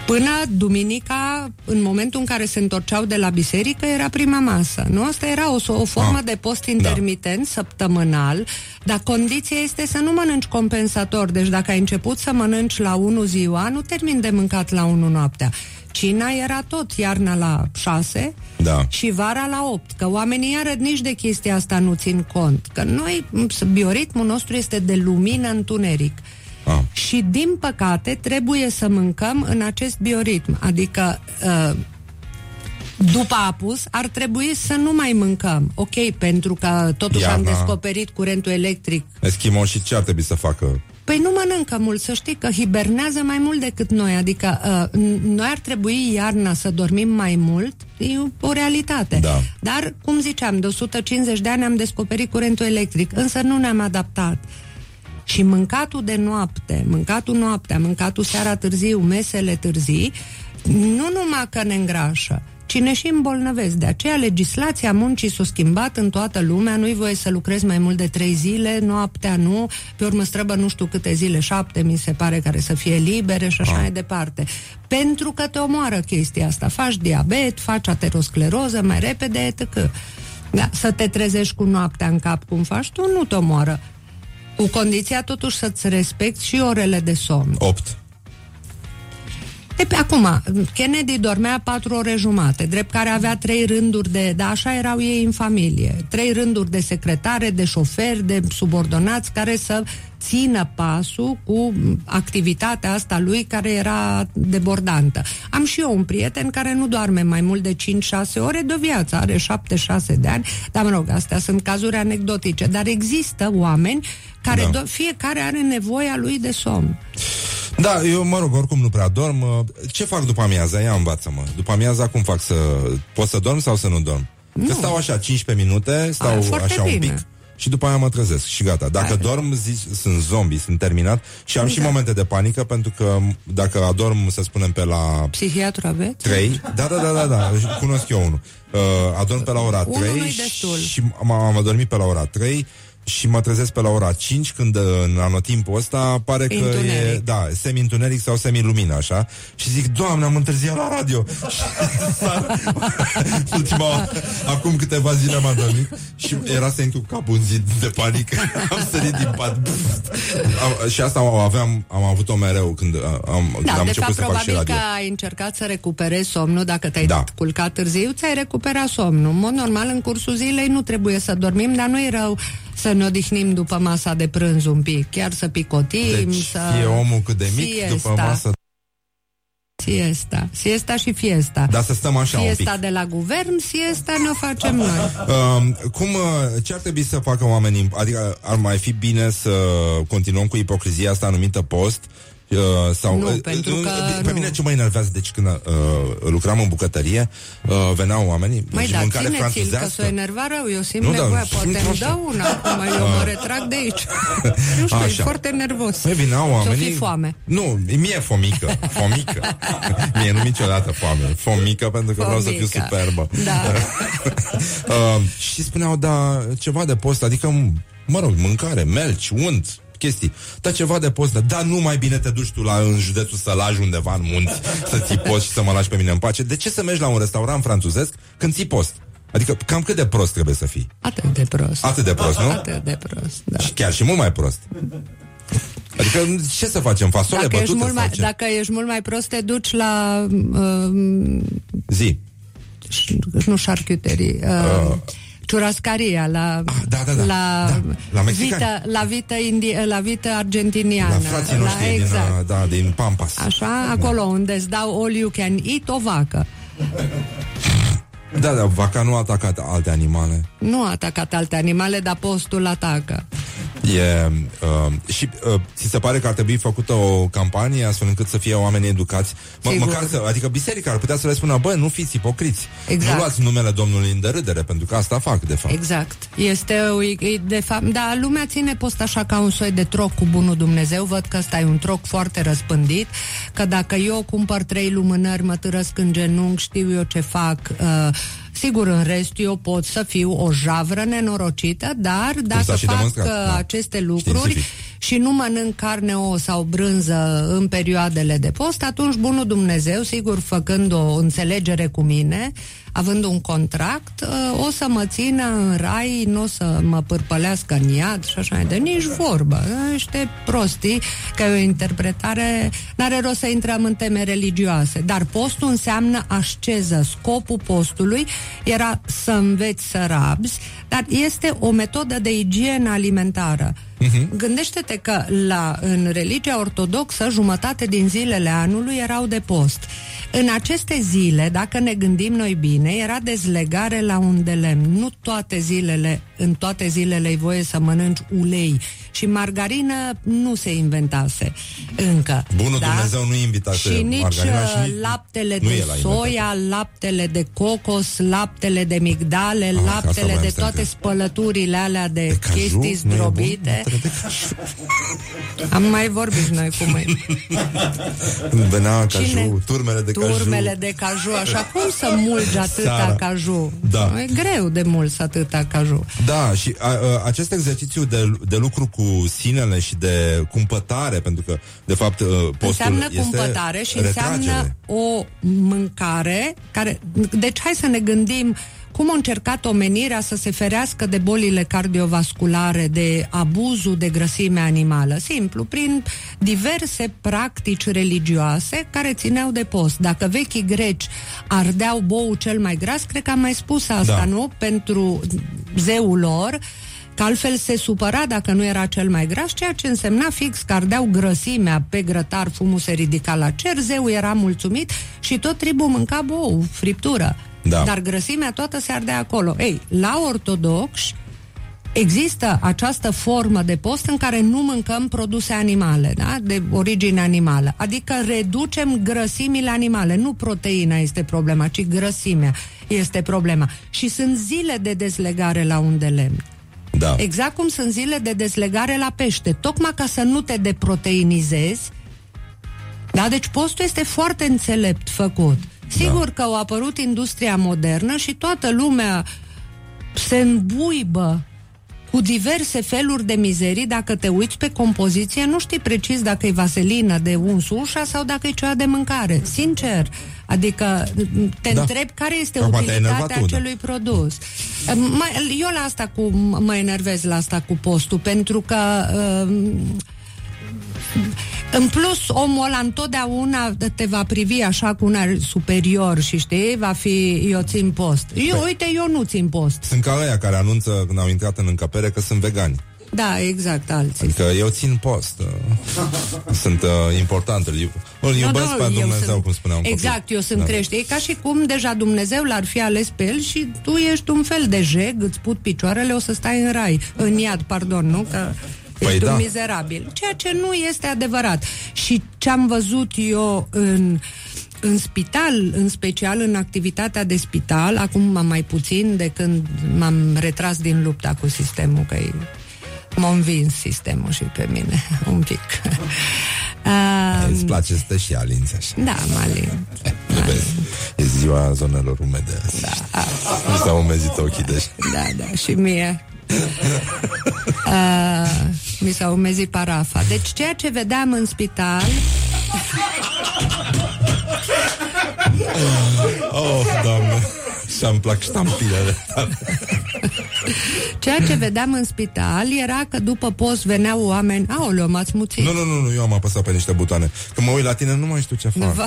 până duminica, în momentul în care se întorceau de la biserică, era prima masă, nu? Asta era o, o formă ah, de post intermitent, da. săptămânal, dar condiția este să nu mănânci compensator. Deci dacă ai început să mănânci la unu ziua, nu termin de mâncat la unu noaptea. Cina era tot iarna la șase da. și vara la opt. Că oamenii iară nici de chestia asta nu țin cont. Că noi, bioritmul nostru este de lumină-întuneric. Ah. Și din păcate trebuie să mâncăm în acest bioritm. Adică după apus ar trebui să nu mai mâncăm. Ok, pentru că totuși Iarna. am descoperit curentul electric. Eschimo, și ce ar trebui să facă? Păi nu mănâncă mult, să știi că hibernează mai mult decât noi. Adică uh, noi ar trebui iarna să dormim mai mult, e o realitate. Da. Dar, cum ziceam, de o sută cincizeci de ani am descoperit curentul electric, însă nu ne-am adaptat. Și mâncatul de noapte, mâncatul noaptea, mâncatul seara târziu, mesele târzii, nu numai că ne îngrașă, ci ne și îmbolnăvesc. De aceea legislația muncii s-a schimbat în toată lumea, nu-i voie să lucrezi mai mult de trei zile, noaptea nu, pe urmă străbă nu știu câte zile, șapte mi se pare, care să fie libere și așa ah. mai departe. Pentru că te omoară chestia asta, faci diabet, faci ateroscleroză mai repede, et cetera. Da, să te trezești cu noaptea în cap cum faci tu, nu te omoară. Cu condiția totuși să-ți respecti și orele de somn. opt De pe acum, Kennedy dormea patru ore jumate, drept care avea trei rânduri de... Dar așa erau ei în familie. Trei rânduri de secretare, de șoferi, de subordonați, care să țină pasul cu activitatea asta lui, care era debordantă. Am și eu un prieten care nu doarme mai mult de cinci-șase ore de viață, are șapte-șase de ani, dar mă rog, astea sunt cazuri anecdotice, dar există oameni care da. do- fiecare are nevoia lui de somn. Da, eu mă rog, oricum nu prea dorm. Ce fac după amiaza? Ia învață-mă. După amiaza cum fac? Să... Pot să dorm sau să nu dorm? Nu. Că stau așa cincisprezece minute, stau a, așa bine. un pic și după aia mă trezesc și gata. Dacă Hai. dorm, zici, sunt zombie, sunt terminat și am da. și momente de panică, pentru că dacă adorm, să spunem, pe la... Psihiatru aveți? trei Da, da, da, da, da, cunosc eu unul. Uh, adorm pe la ora trei și m-am adormit pe la ora trei și mă trezesc pe la ora cinci, când în anotimpul ăsta pare că intuneric. e da, semi-întuneric sau semi-lumină așa, și zic, Doamne, am întârziat la radio. Ultima, acum câteva zile am adormit și era să intru cu capul în zid de panică. Am sărit din pat. Am, și asta aveam, am avut-o mereu când am, da, când am început fapt, să fac și radio. Probabil că ai încercat să recuperezi somnul. Dacă te-ai da. culcat târziu, ți-ai recuperat somnul. În mod normal, în cursul zilei nu trebuie să dormim, dar nu e rău să ne odihnim după masa de prânz un pic, chiar să picotim, deci, să... e omul cât de mic siesta. după masă... Siesta. Siesta și fiesta. Dar să stăm așa fiesta un pic. Fiesta de la guvern, siesta ne-o facem noi. Uh, cum, ce ar trebui să facă oamenii? Adică ar mai fi bine să continuăm cu ipocrizia asta anumită post Uh, sau, nu, uh, pentru uh, că pe nu. mine ce mă enervează, deci când uh, lucram în bucătărie, uh, veneau oamenii mai și da, mâncare franțuzească. Că s-o enerva rău, eu simt nu, nevoia, da, poate îmi dau una acum, eu mă retrag de aici. Nu știu, așa. E foarte nervos. Păi vineau oamenii... S-o fi foame. Nu, mie e fomică, fomică. Mie nu niciodată foame, fomică, pentru că fomică. Vreau să fiu superbă. Da. uh, și spuneau, da, ceva de post, adică, mă rog, mâncare, melci, unt, chestii, dar ceva de post, dar nu mai bine te duci tu la, în județul Sălaj undeva în munți să ții post și să mă lași pe mine în pace. De ce să mergi la un restaurant franțuzesc când ții post? Adică cam cât de prost trebuie să fii? Atât de prost. Atât de prost, nu? Atât de prost, da. Și chiar și mult mai prost. Adică ce să facem? Fasole dacă bătute? Ești mai, dacă ești mult mai prost, te duci la... Uh, Zi. Nu șarcuterii. Uh, uh. Churrascaria, la, ah, da, da, da. la, da. la vita, la vita, indi- la vita argentiniană. La frații noștri la, exact. din, da, din Pampas. Așa, acolo da. unde îți dau all you can eat, o vacă. Da, da, vaca nu a atacat alte animale. Nu a atacat alte animale, dar postul atacă. E, uh, și uh, ți se pare că ar trebui făcută o campanie astfel încât să fie oamenii educați? M- măcar să, adică biserica ar putea să le spună, bă, nu fiți ipocriți. Exact. Nu luați numele Domnului în derâdere, pentru că asta fac, de fapt. Exact. Este, de fapt, dar lumea ține post așa ca un soi de troc cu bunul Dumnezeu. Văd că ăsta e un troc foarte răspândit, că dacă eu cumpăr trei lumânări, mă târăsc în genunchi, știu eu ce fac... Uh, Sigur, în rest, eu pot să fiu o javră nenorocită, dar dacă fac da. aceste lucruri științific. Și nu mănânc carne, ouă sau brânză în perioadele de post, atunci bunul Dumnezeu, sigur, făcând o înțelegere cu mine, având un contract, o să mă țină în rai, nu o să mă pârpălească în iad și așa, de nici vorbă. Niște prostii, că e o interpretare, n-are rost să intrăm în teme religioase. Dar postul înseamnă asceză. Scopul postului era să înveți să rabzi, dar este o metodă de igienă alimentară. Uh-huh. Gândește-te că la, în religia ortodoxă, jumătate din zilele anului erau de post. În aceste zile, dacă ne gândim noi bine, era dezlegare la un de lemn. Nu toate zilele, în toate zilele e voie să mănânci ulei. Și margarină nu se inventase încă. Bunul da? Dumnezeu nu invitase și nici și laptele nu de soia, laptele de cocos, laptele de migdale, ah, laptele de toate că... spălăturile alea de, de chestii zdrobite. Am mai vorbit noi cu mâini. Venea caju, turmele de caju. Turmele de caju, așa cum să mulgi atâta Sara. caju? Da. E greu de mulți atâta caju. Da, și a, a, acest exercițiu de, de lucru cu sinele și de cumpătare, pentru că, de fapt, postul înseamnă este cumpătare și retragere. Înseamnă o mâncare care... Deci hai să ne gândim cum a încercat omenirea să se ferească de bolile cardiovasculare, de abuzul de grăsime animală. Simplu, prin diverse practici religioase care țineau de post. Dacă vechii greci ardeau boul cel mai gras, cred că am mai spus asta, da. nu? Pentru zeul lor, că altfel se supăra dacă nu era cel mai gras, ceea ce însemna fix că ardeau grăsimea pe grătar, fumul se ridica la cer, zeul era mulțumit și tot tribul mânca bou, friptură. Da. Dar grăsimea toată se ardea acolo. Ei, la ortodoxi există această formă de post în care nu mâncăm produse animale, da? De origine animală. Adică reducem grăsimile animale. Nu proteina este problema, ci grăsimea este problema. Și sunt zile de dezlegare la un de lemn. Da. Exact cum sunt zile de dezlegare la pește. Tocmai ca să nu te deproteinizezi. Da? Deci postul este foarte înțelept făcut. Sigur da. că a apărut industria modernă și toată lumea se îmbuibă cu diverse feluri de mizerii. Dacă te uiți pe compoziție, nu știi precis dacă e vaselină de uns ușa sau dacă e ceva de mâncare. Sincer, adică te da. întrebi care este Acum utilitatea acelui da. produs. Eu la asta cu, mă enervez la asta cu postul, pentru că... Uh, În plus, omul ăla întotdeauna te va privi așa cu un ar superior și știi, va fi, eu țin post. Eu, păi, uite, eu nu țin post. Sunt ca ăia care anunță când au intrat în încăpere că sunt vegani. Da, exact, alții. Adică eu țin post. Sunt uh, important. Îl iubesc no, no, pe Dumnezeu, sunt, cum spuneam. Exact, copii. eu sunt da, creștin. E ca și cum deja Dumnezeu l-ar fi ales pe el și tu ești un fel de jeg, îți put picioarele, o să stai în rai. În iad, pardon, nu? Că... Păi ești da. un mizerabil. Ceea ce nu este adevărat. Și ce am văzut eu în... în spital, în special în activitatea de spital, acum am mai puțin de când m-am retras din lupta cu sistemul, că m-a învins sistemul și pe mine, un pic. Uh, Îți place să te și alinți așa. Da, mă alin. E ziua zonelor umede. Da. Nu s-au umezit ochii deși. Da, da, și mie. Uh, mi s-au umezit parafa. Deci ceea ce vedeam în spital... Oh, Doamne, să-mi plac ștampilele. Ceea ce vedeam în spital era că după post veneau oameni. Aoleu, m-ați muțit. Nu, nu, nu, eu am apăsat pe niște butoane. Când mă uit la tine, nu mai știu ce fac. Va...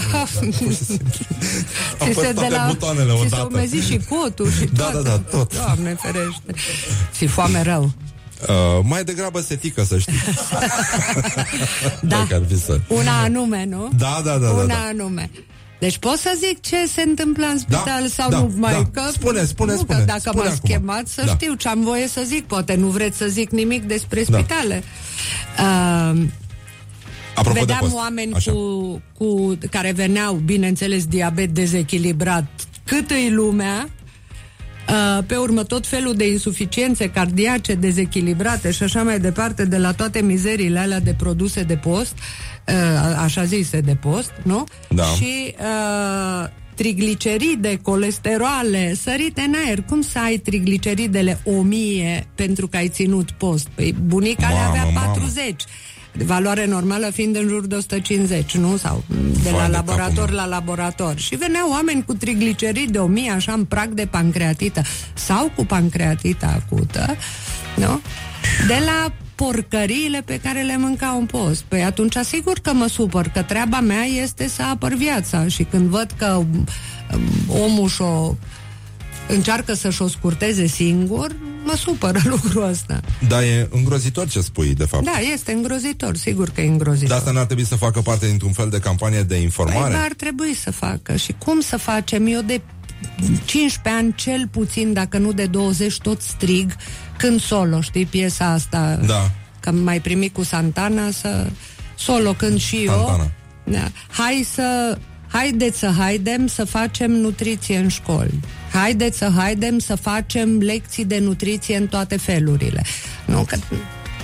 Am apăsat toate la... butoanele odată. Ți s-au umezit și cotul și da, tot. Da, da, tot. Doamne ferește. Ți-i foame rău. Uh, mai degrabă setică, să știi. Da, să... una anume, nu? Da, da, da. Una da, da. anume. Deci pot să zic ce se întâmplă în spital da, sau da, nu mai da. că... Spune, spune, nu, spune. Că dacă spune m-ați acum. chemat să da. știu ce am voie să zic. Poate nu vreți să zic nimic despre spitale. Da. Uh, Apropo vedeam oameni cu, cu, care veneau, bineînțeles, diabet dezechilibrat, cât îi lumea. Pe urmă tot felul de insuficiențe cardiace dezechilibrate și așa mai departe, de la toate mizeriile alea de produse de post, așa zise de post, nu? Da. Și uh, trigliceride, colesterole sărite în aer. Cum să ai trigliceridele o mie pentru că ai ținut post? Păi bunica mamă, le avea patruzeci mamă. Valoare normală fiind în jur de o sută cincizeci, nu? Sau de Vai la de laborator capul. la laborator. Și veneau oameni cu triglicerid de o mie, așa, în prag de pancreatită. Sau cu pancreatită acută, nu? De la porcăriile pe care le mâncau în post. Păi atunci, sigur că mă supăr, că treaba mea este să apăr viața. Și când văd că omul și-o... încearcă să-și o scurteze singur, mă supără lucrul ăsta. Dar e îngrozitor ce spui, de fapt. Da, este îngrozitor, sigur că e îngrozitor. Dar asta n-ar trebui să facă parte dintr-un fel de campanie de informare? Păi, ar trebui să facă. Și cum să facem? Eu de cincisprezece ani, cel puțin, dacă nu de douăzeci, tot strig când solo, știi, piesa asta. Da. Că mai primi cu Santana să... Solo când și Santana. eu. Da. Hai să... Haideți să haidem să facem nutriție în școli. Haideți să haidem să facem lecții de nutriție în toate felurile. Nu, că...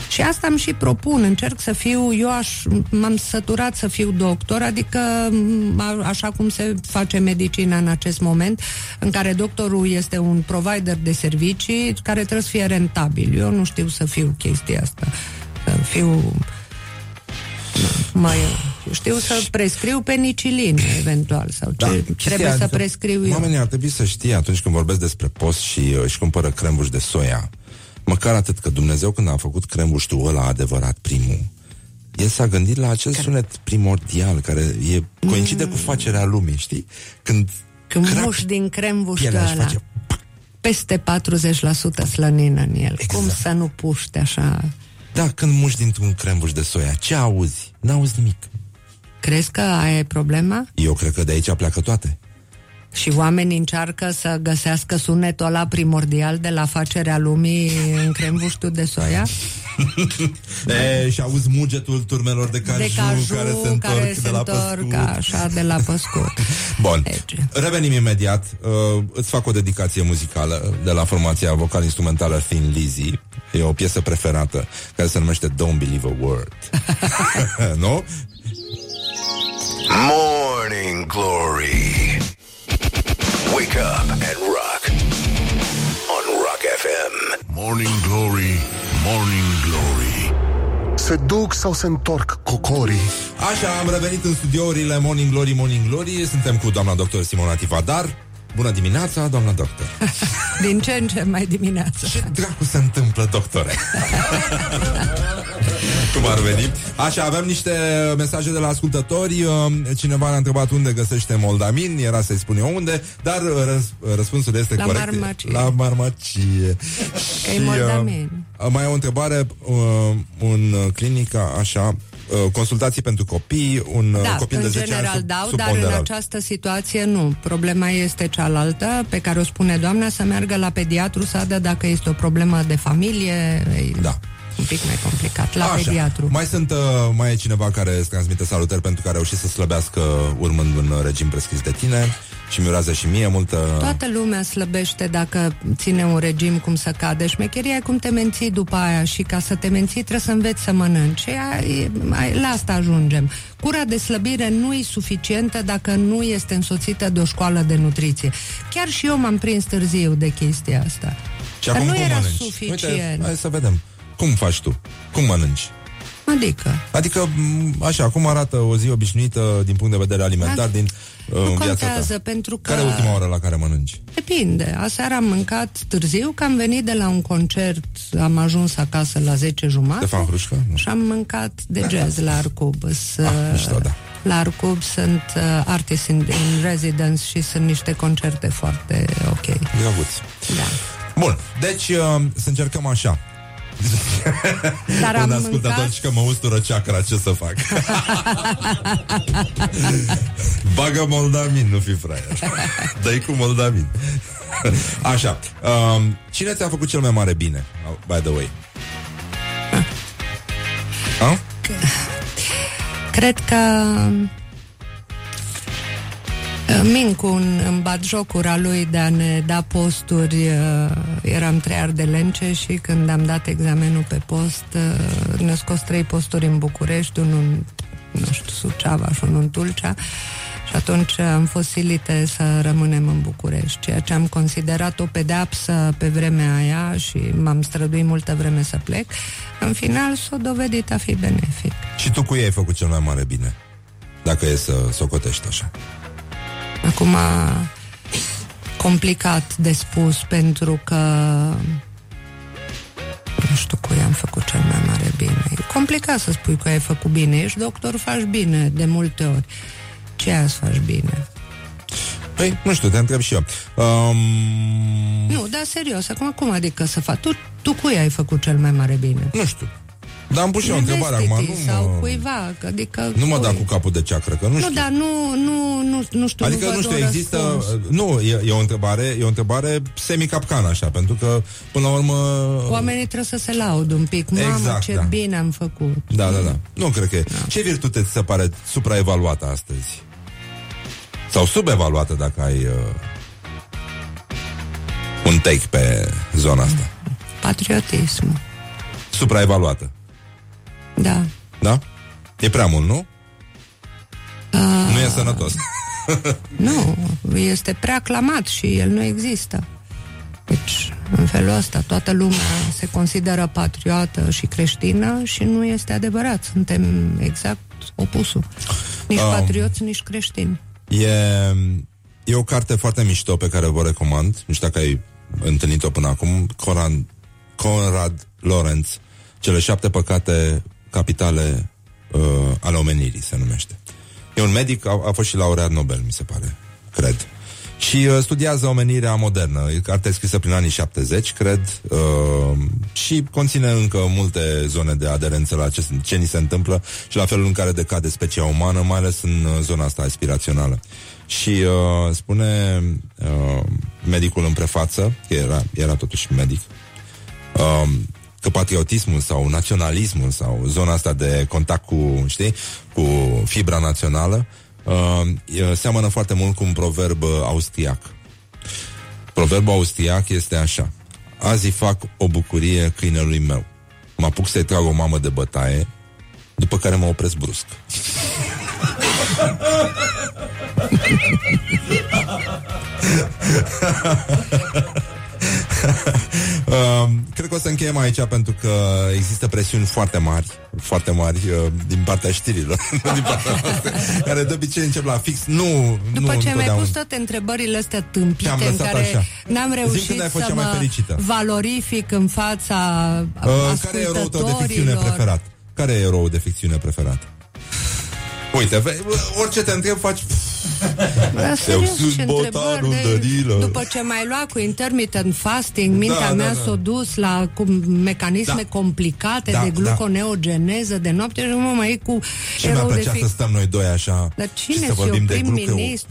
Și asta îmi și propun. Încerc să fiu, eu aș, m-am săturat să fiu doctor, adică a, așa cum se face medicina în acest moment, în care doctorul este un provider de servicii care trebuie să fie rentabil. Eu nu știu să fiu chestia asta. Să fiu... mai... Știu să prescriu penicilin, eventual, sau ce da, trebuie să adică prescriu eu. Oamenii ar trebui să știe atunci când vorbesc despre post și își cumpără crembuși de soia. Măcar atât, că Dumnezeu când a făcut crembuștul ăla adevărat primul, el s-a gândit la acel care... sunet primordial care e coincide mm. cu facerea lumii, știi? Când, când muși din crembuștul ăla face... peste patruzeci la sută slănină în el. Exact. Cum să nu puște așa? Da, când muși dintr-un crembuș de soia, ce auzi? N-auzi nimic. Crezi că aia e problema? Eu cred că de aici pleacă toate. Și oamenii încearcă să găsească sunetul ăla primordial de la facerea lumii în crembuștul de soia? E, și auzi mugetul turmelor de caju, de caju care se întorc, care se de, la întorc așa, de la păscut. Bun, deci revenim imediat. uh, Îți fac o dedicație muzicală de la formația vocal-instrumentală Thin Lizzy. E o piesă preferată care se numește Don't Believe a Word. Nu? Morning Glory. Wake up and rock on Rock F M. Morning Glory, Morning Glory. Se duc sau se întorc cocorii? Așa, am revenit în studiourile Morning Glory, Morning Glory. Suntem cu doamna doctor Simona Tivadar. Bună dimineața, doamna doctor. Din ce în ce mai dimineața. Ce dracu se întâmplă, doctore? Cum ar veni? Așa, aveam niște mesaje de la ascultători. Cineva ne-a întrebat unde găsește moldamin. Era să-i spun eu unde. Dar răs- răspunsul este la corect. Marmacie. La marmacie. Că e moldamin. uh, Mai e o întrebare. uh, În clinica, așa, consultații pentru copii, un da, copil de zece general, ani sub, dau, sub dar ponderal. În această situație nu. Problema este cealaltă pe care o spune doamna, să meargă la pediatru să adă dacă este o problemă de familie. Da. un pic mai complicat. La Așa. pediatru. Mai sunt, uh, mai e cineva care îți transmite salutări pentru că a reușit să slăbească urmând un regim prescris de tine și mi urează și mie multă... Toată lumea slăbește dacă ține un regim cum să cade. Șmecheria e cum te menții după aia și ca să te menții trebuie să înveți să mănânci. La asta ajungem. Cura de slăbire nu e suficientă dacă nu este însoțită de o școală de nutriție. Chiar și eu m-am prins târziu de chestia asta. Și acum nu cum era mănânci? Suficient. Uite, hai să vedem. Cum faci tu? Cum mănânci? Adică? Adică, așa, cum arată o zi obișnuită din punct de vedere alimentar din uh, viața ta? Nu contează, pentru că... Care e ultima oră la care mănânci? Depinde. Aseară am mâncat târziu, că am venit de la un concert, am ajuns acasă la zece jumate. Stefan Hrușcă? Și am mâncat de jazz la Arcub. Ah, mișto, da. La Arcub sunt uh, artists in, in residence și sunt niște concerte foarte ok. Gravuți. Da. Bun, deci uh, să încercăm așa. Dar am ascultat atunci că mă ustură chakra, ce să fac? Bagă moldamin, nu fi fraier. Dă-i cu moldamin. Așa, uh, cine ți-a făcut cel mai mare bine? By the way, huh? Cred că Mincun, în batjocura lui de a ne da posturi, eram trei ardelence și când am dat examenul pe post, ne-a scos trei posturi în București, unul în, nu știu, Suceava și unul în Tulcea. Și atunci am fost silite să rămânem în București, ceea ce am considerat o pedeapsă pe vremea aia și m-am străduit multă vreme să plec. În final s-a dovedit a fi benefic. Și tu cu ei ai făcut cel mai mare bine, dacă e să socotești așa? Acum, complicat de spus, pentru că nu știu cui am făcut cel mai mare bine. E complicat să spui că ai făcut bine. Ești doctor, faci bine de multe ori. Ce azi faci bine? Păi, nu știu, te întreb și eu. Um... Nu, dar serios, acum cum adică să faci? Tu, tu cui ai făcut cel mai mare bine? Nu știu. Dar am pus și o întrebare acum, nu mă... Sau cuiva, adică nu cui? Mă da cu capul de ceacră, că nu, nu știu. Nu, dar nu, nu, nu, nu știu. Adică nu, nu știu, există... Răspuns. Nu, e, e o întrebare, e o întrebare semi-capcană, așa, pentru că, până la urmă... Oamenii trebuie să se laudă un pic. Mamă, exact, ce da. bine am făcut. Da, da, da. Nu cred că e. Da. Ce virtute ți se pare supraevaluată astăzi? Sau subevaluată, dacă ai uh, un take pe zona asta? Patriotism. Supraevaluată. Da. Da? E prea mult, nu? Uh, nu e sănătos. Nu, este prea clamat și el nu există. Deci, în felul ăsta, toată lumea se consideră patriotă și creștină și nu este adevărat. Suntem exact opusul. Nici uh, patrioți, nici creștini. E, e o carte foarte mișto pe care vă recomand. Nu știu dacă ai întâlnit-o până acum. Conrad, Conrad Lorenz, Cele șapte păcate capitale uh, ale omenirii, se numește. E un medic, a, a fost și laureat Nobel, mi se pare, cred. Și uh, studiază omenirea modernă. E cartea scrisă prin anii șaptezeci, cred, uh, și conține încă multe zone de aderență la ce, ce ni se întâmplă și la felul în care decade specia umană, mai ales în zona asta aspirațională. Și uh, spune uh, medicul în prefață, că era, era totuși medic, uh, că patriotismul sau naționalismul sau zona asta de contact cu, știi, cu fibra națională uh, seamănă foarte mult cu un proverb austriac. Proverbul austriac este așa: azi fac o bucurie câinelui meu, mă apuc să-i trag o mamă de bătaie, după care mă opresc brusc. Uh, cred că o să încheiem aici, pentru că există presiuni foarte mari, foarte mari uh, din partea știrilor, din partea noastră, care de obicei încep la fix. Nu, după nu ce mi-ai pus toate întrebările astea tâmpite în care așa. N-am reușit să mă valorific în fața uh, ascultătorilor. Care e eroul tău de ficțiune preferat? Care e eroul de ficțiune preferat? Uite, orice te întreb faci... După ce m-ai luat cu intermittent fasting, mintea da, mea da, s-a dus la cu mecanisme da. complicate da, de gluconeogeneză da. de noapte și mă mai e cu... Și mi-a plăcea fi... să stăm noi doi așa. Dar cine și să vorbim de gluco...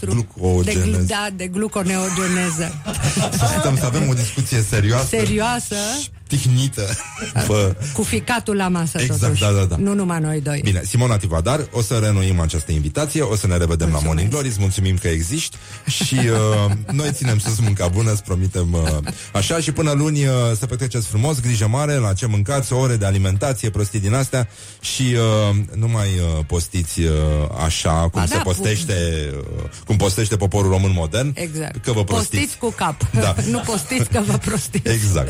glucogeneză. De, da, de gluconeogeneză. Să stăm să avem o discuție serioasă. Serioasă. tihnită. Bă. Cu ficatul la masă, exact, totuși. Da, da, da. Nu numai noi doi. Bine, Simona Tivadar, o să reînnoim această invitație, o să ne revedem mulțumesc. La Morning Glory, îți mulțumim că existi și uh, noi ținem sus munca bună, îți promitem uh, așa și până luni uh, să petreceți frumos, grijă mare la ce mâncați, ore de alimentație, prostii din astea și uh, nu mai uh, postiți uh, așa cum A, se da, postește uh, cum postește poporul român modern, exact. Că vă prostiți. Postiți cu cap, da. Nu postiți că vă prostiți. Exact.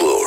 Glory.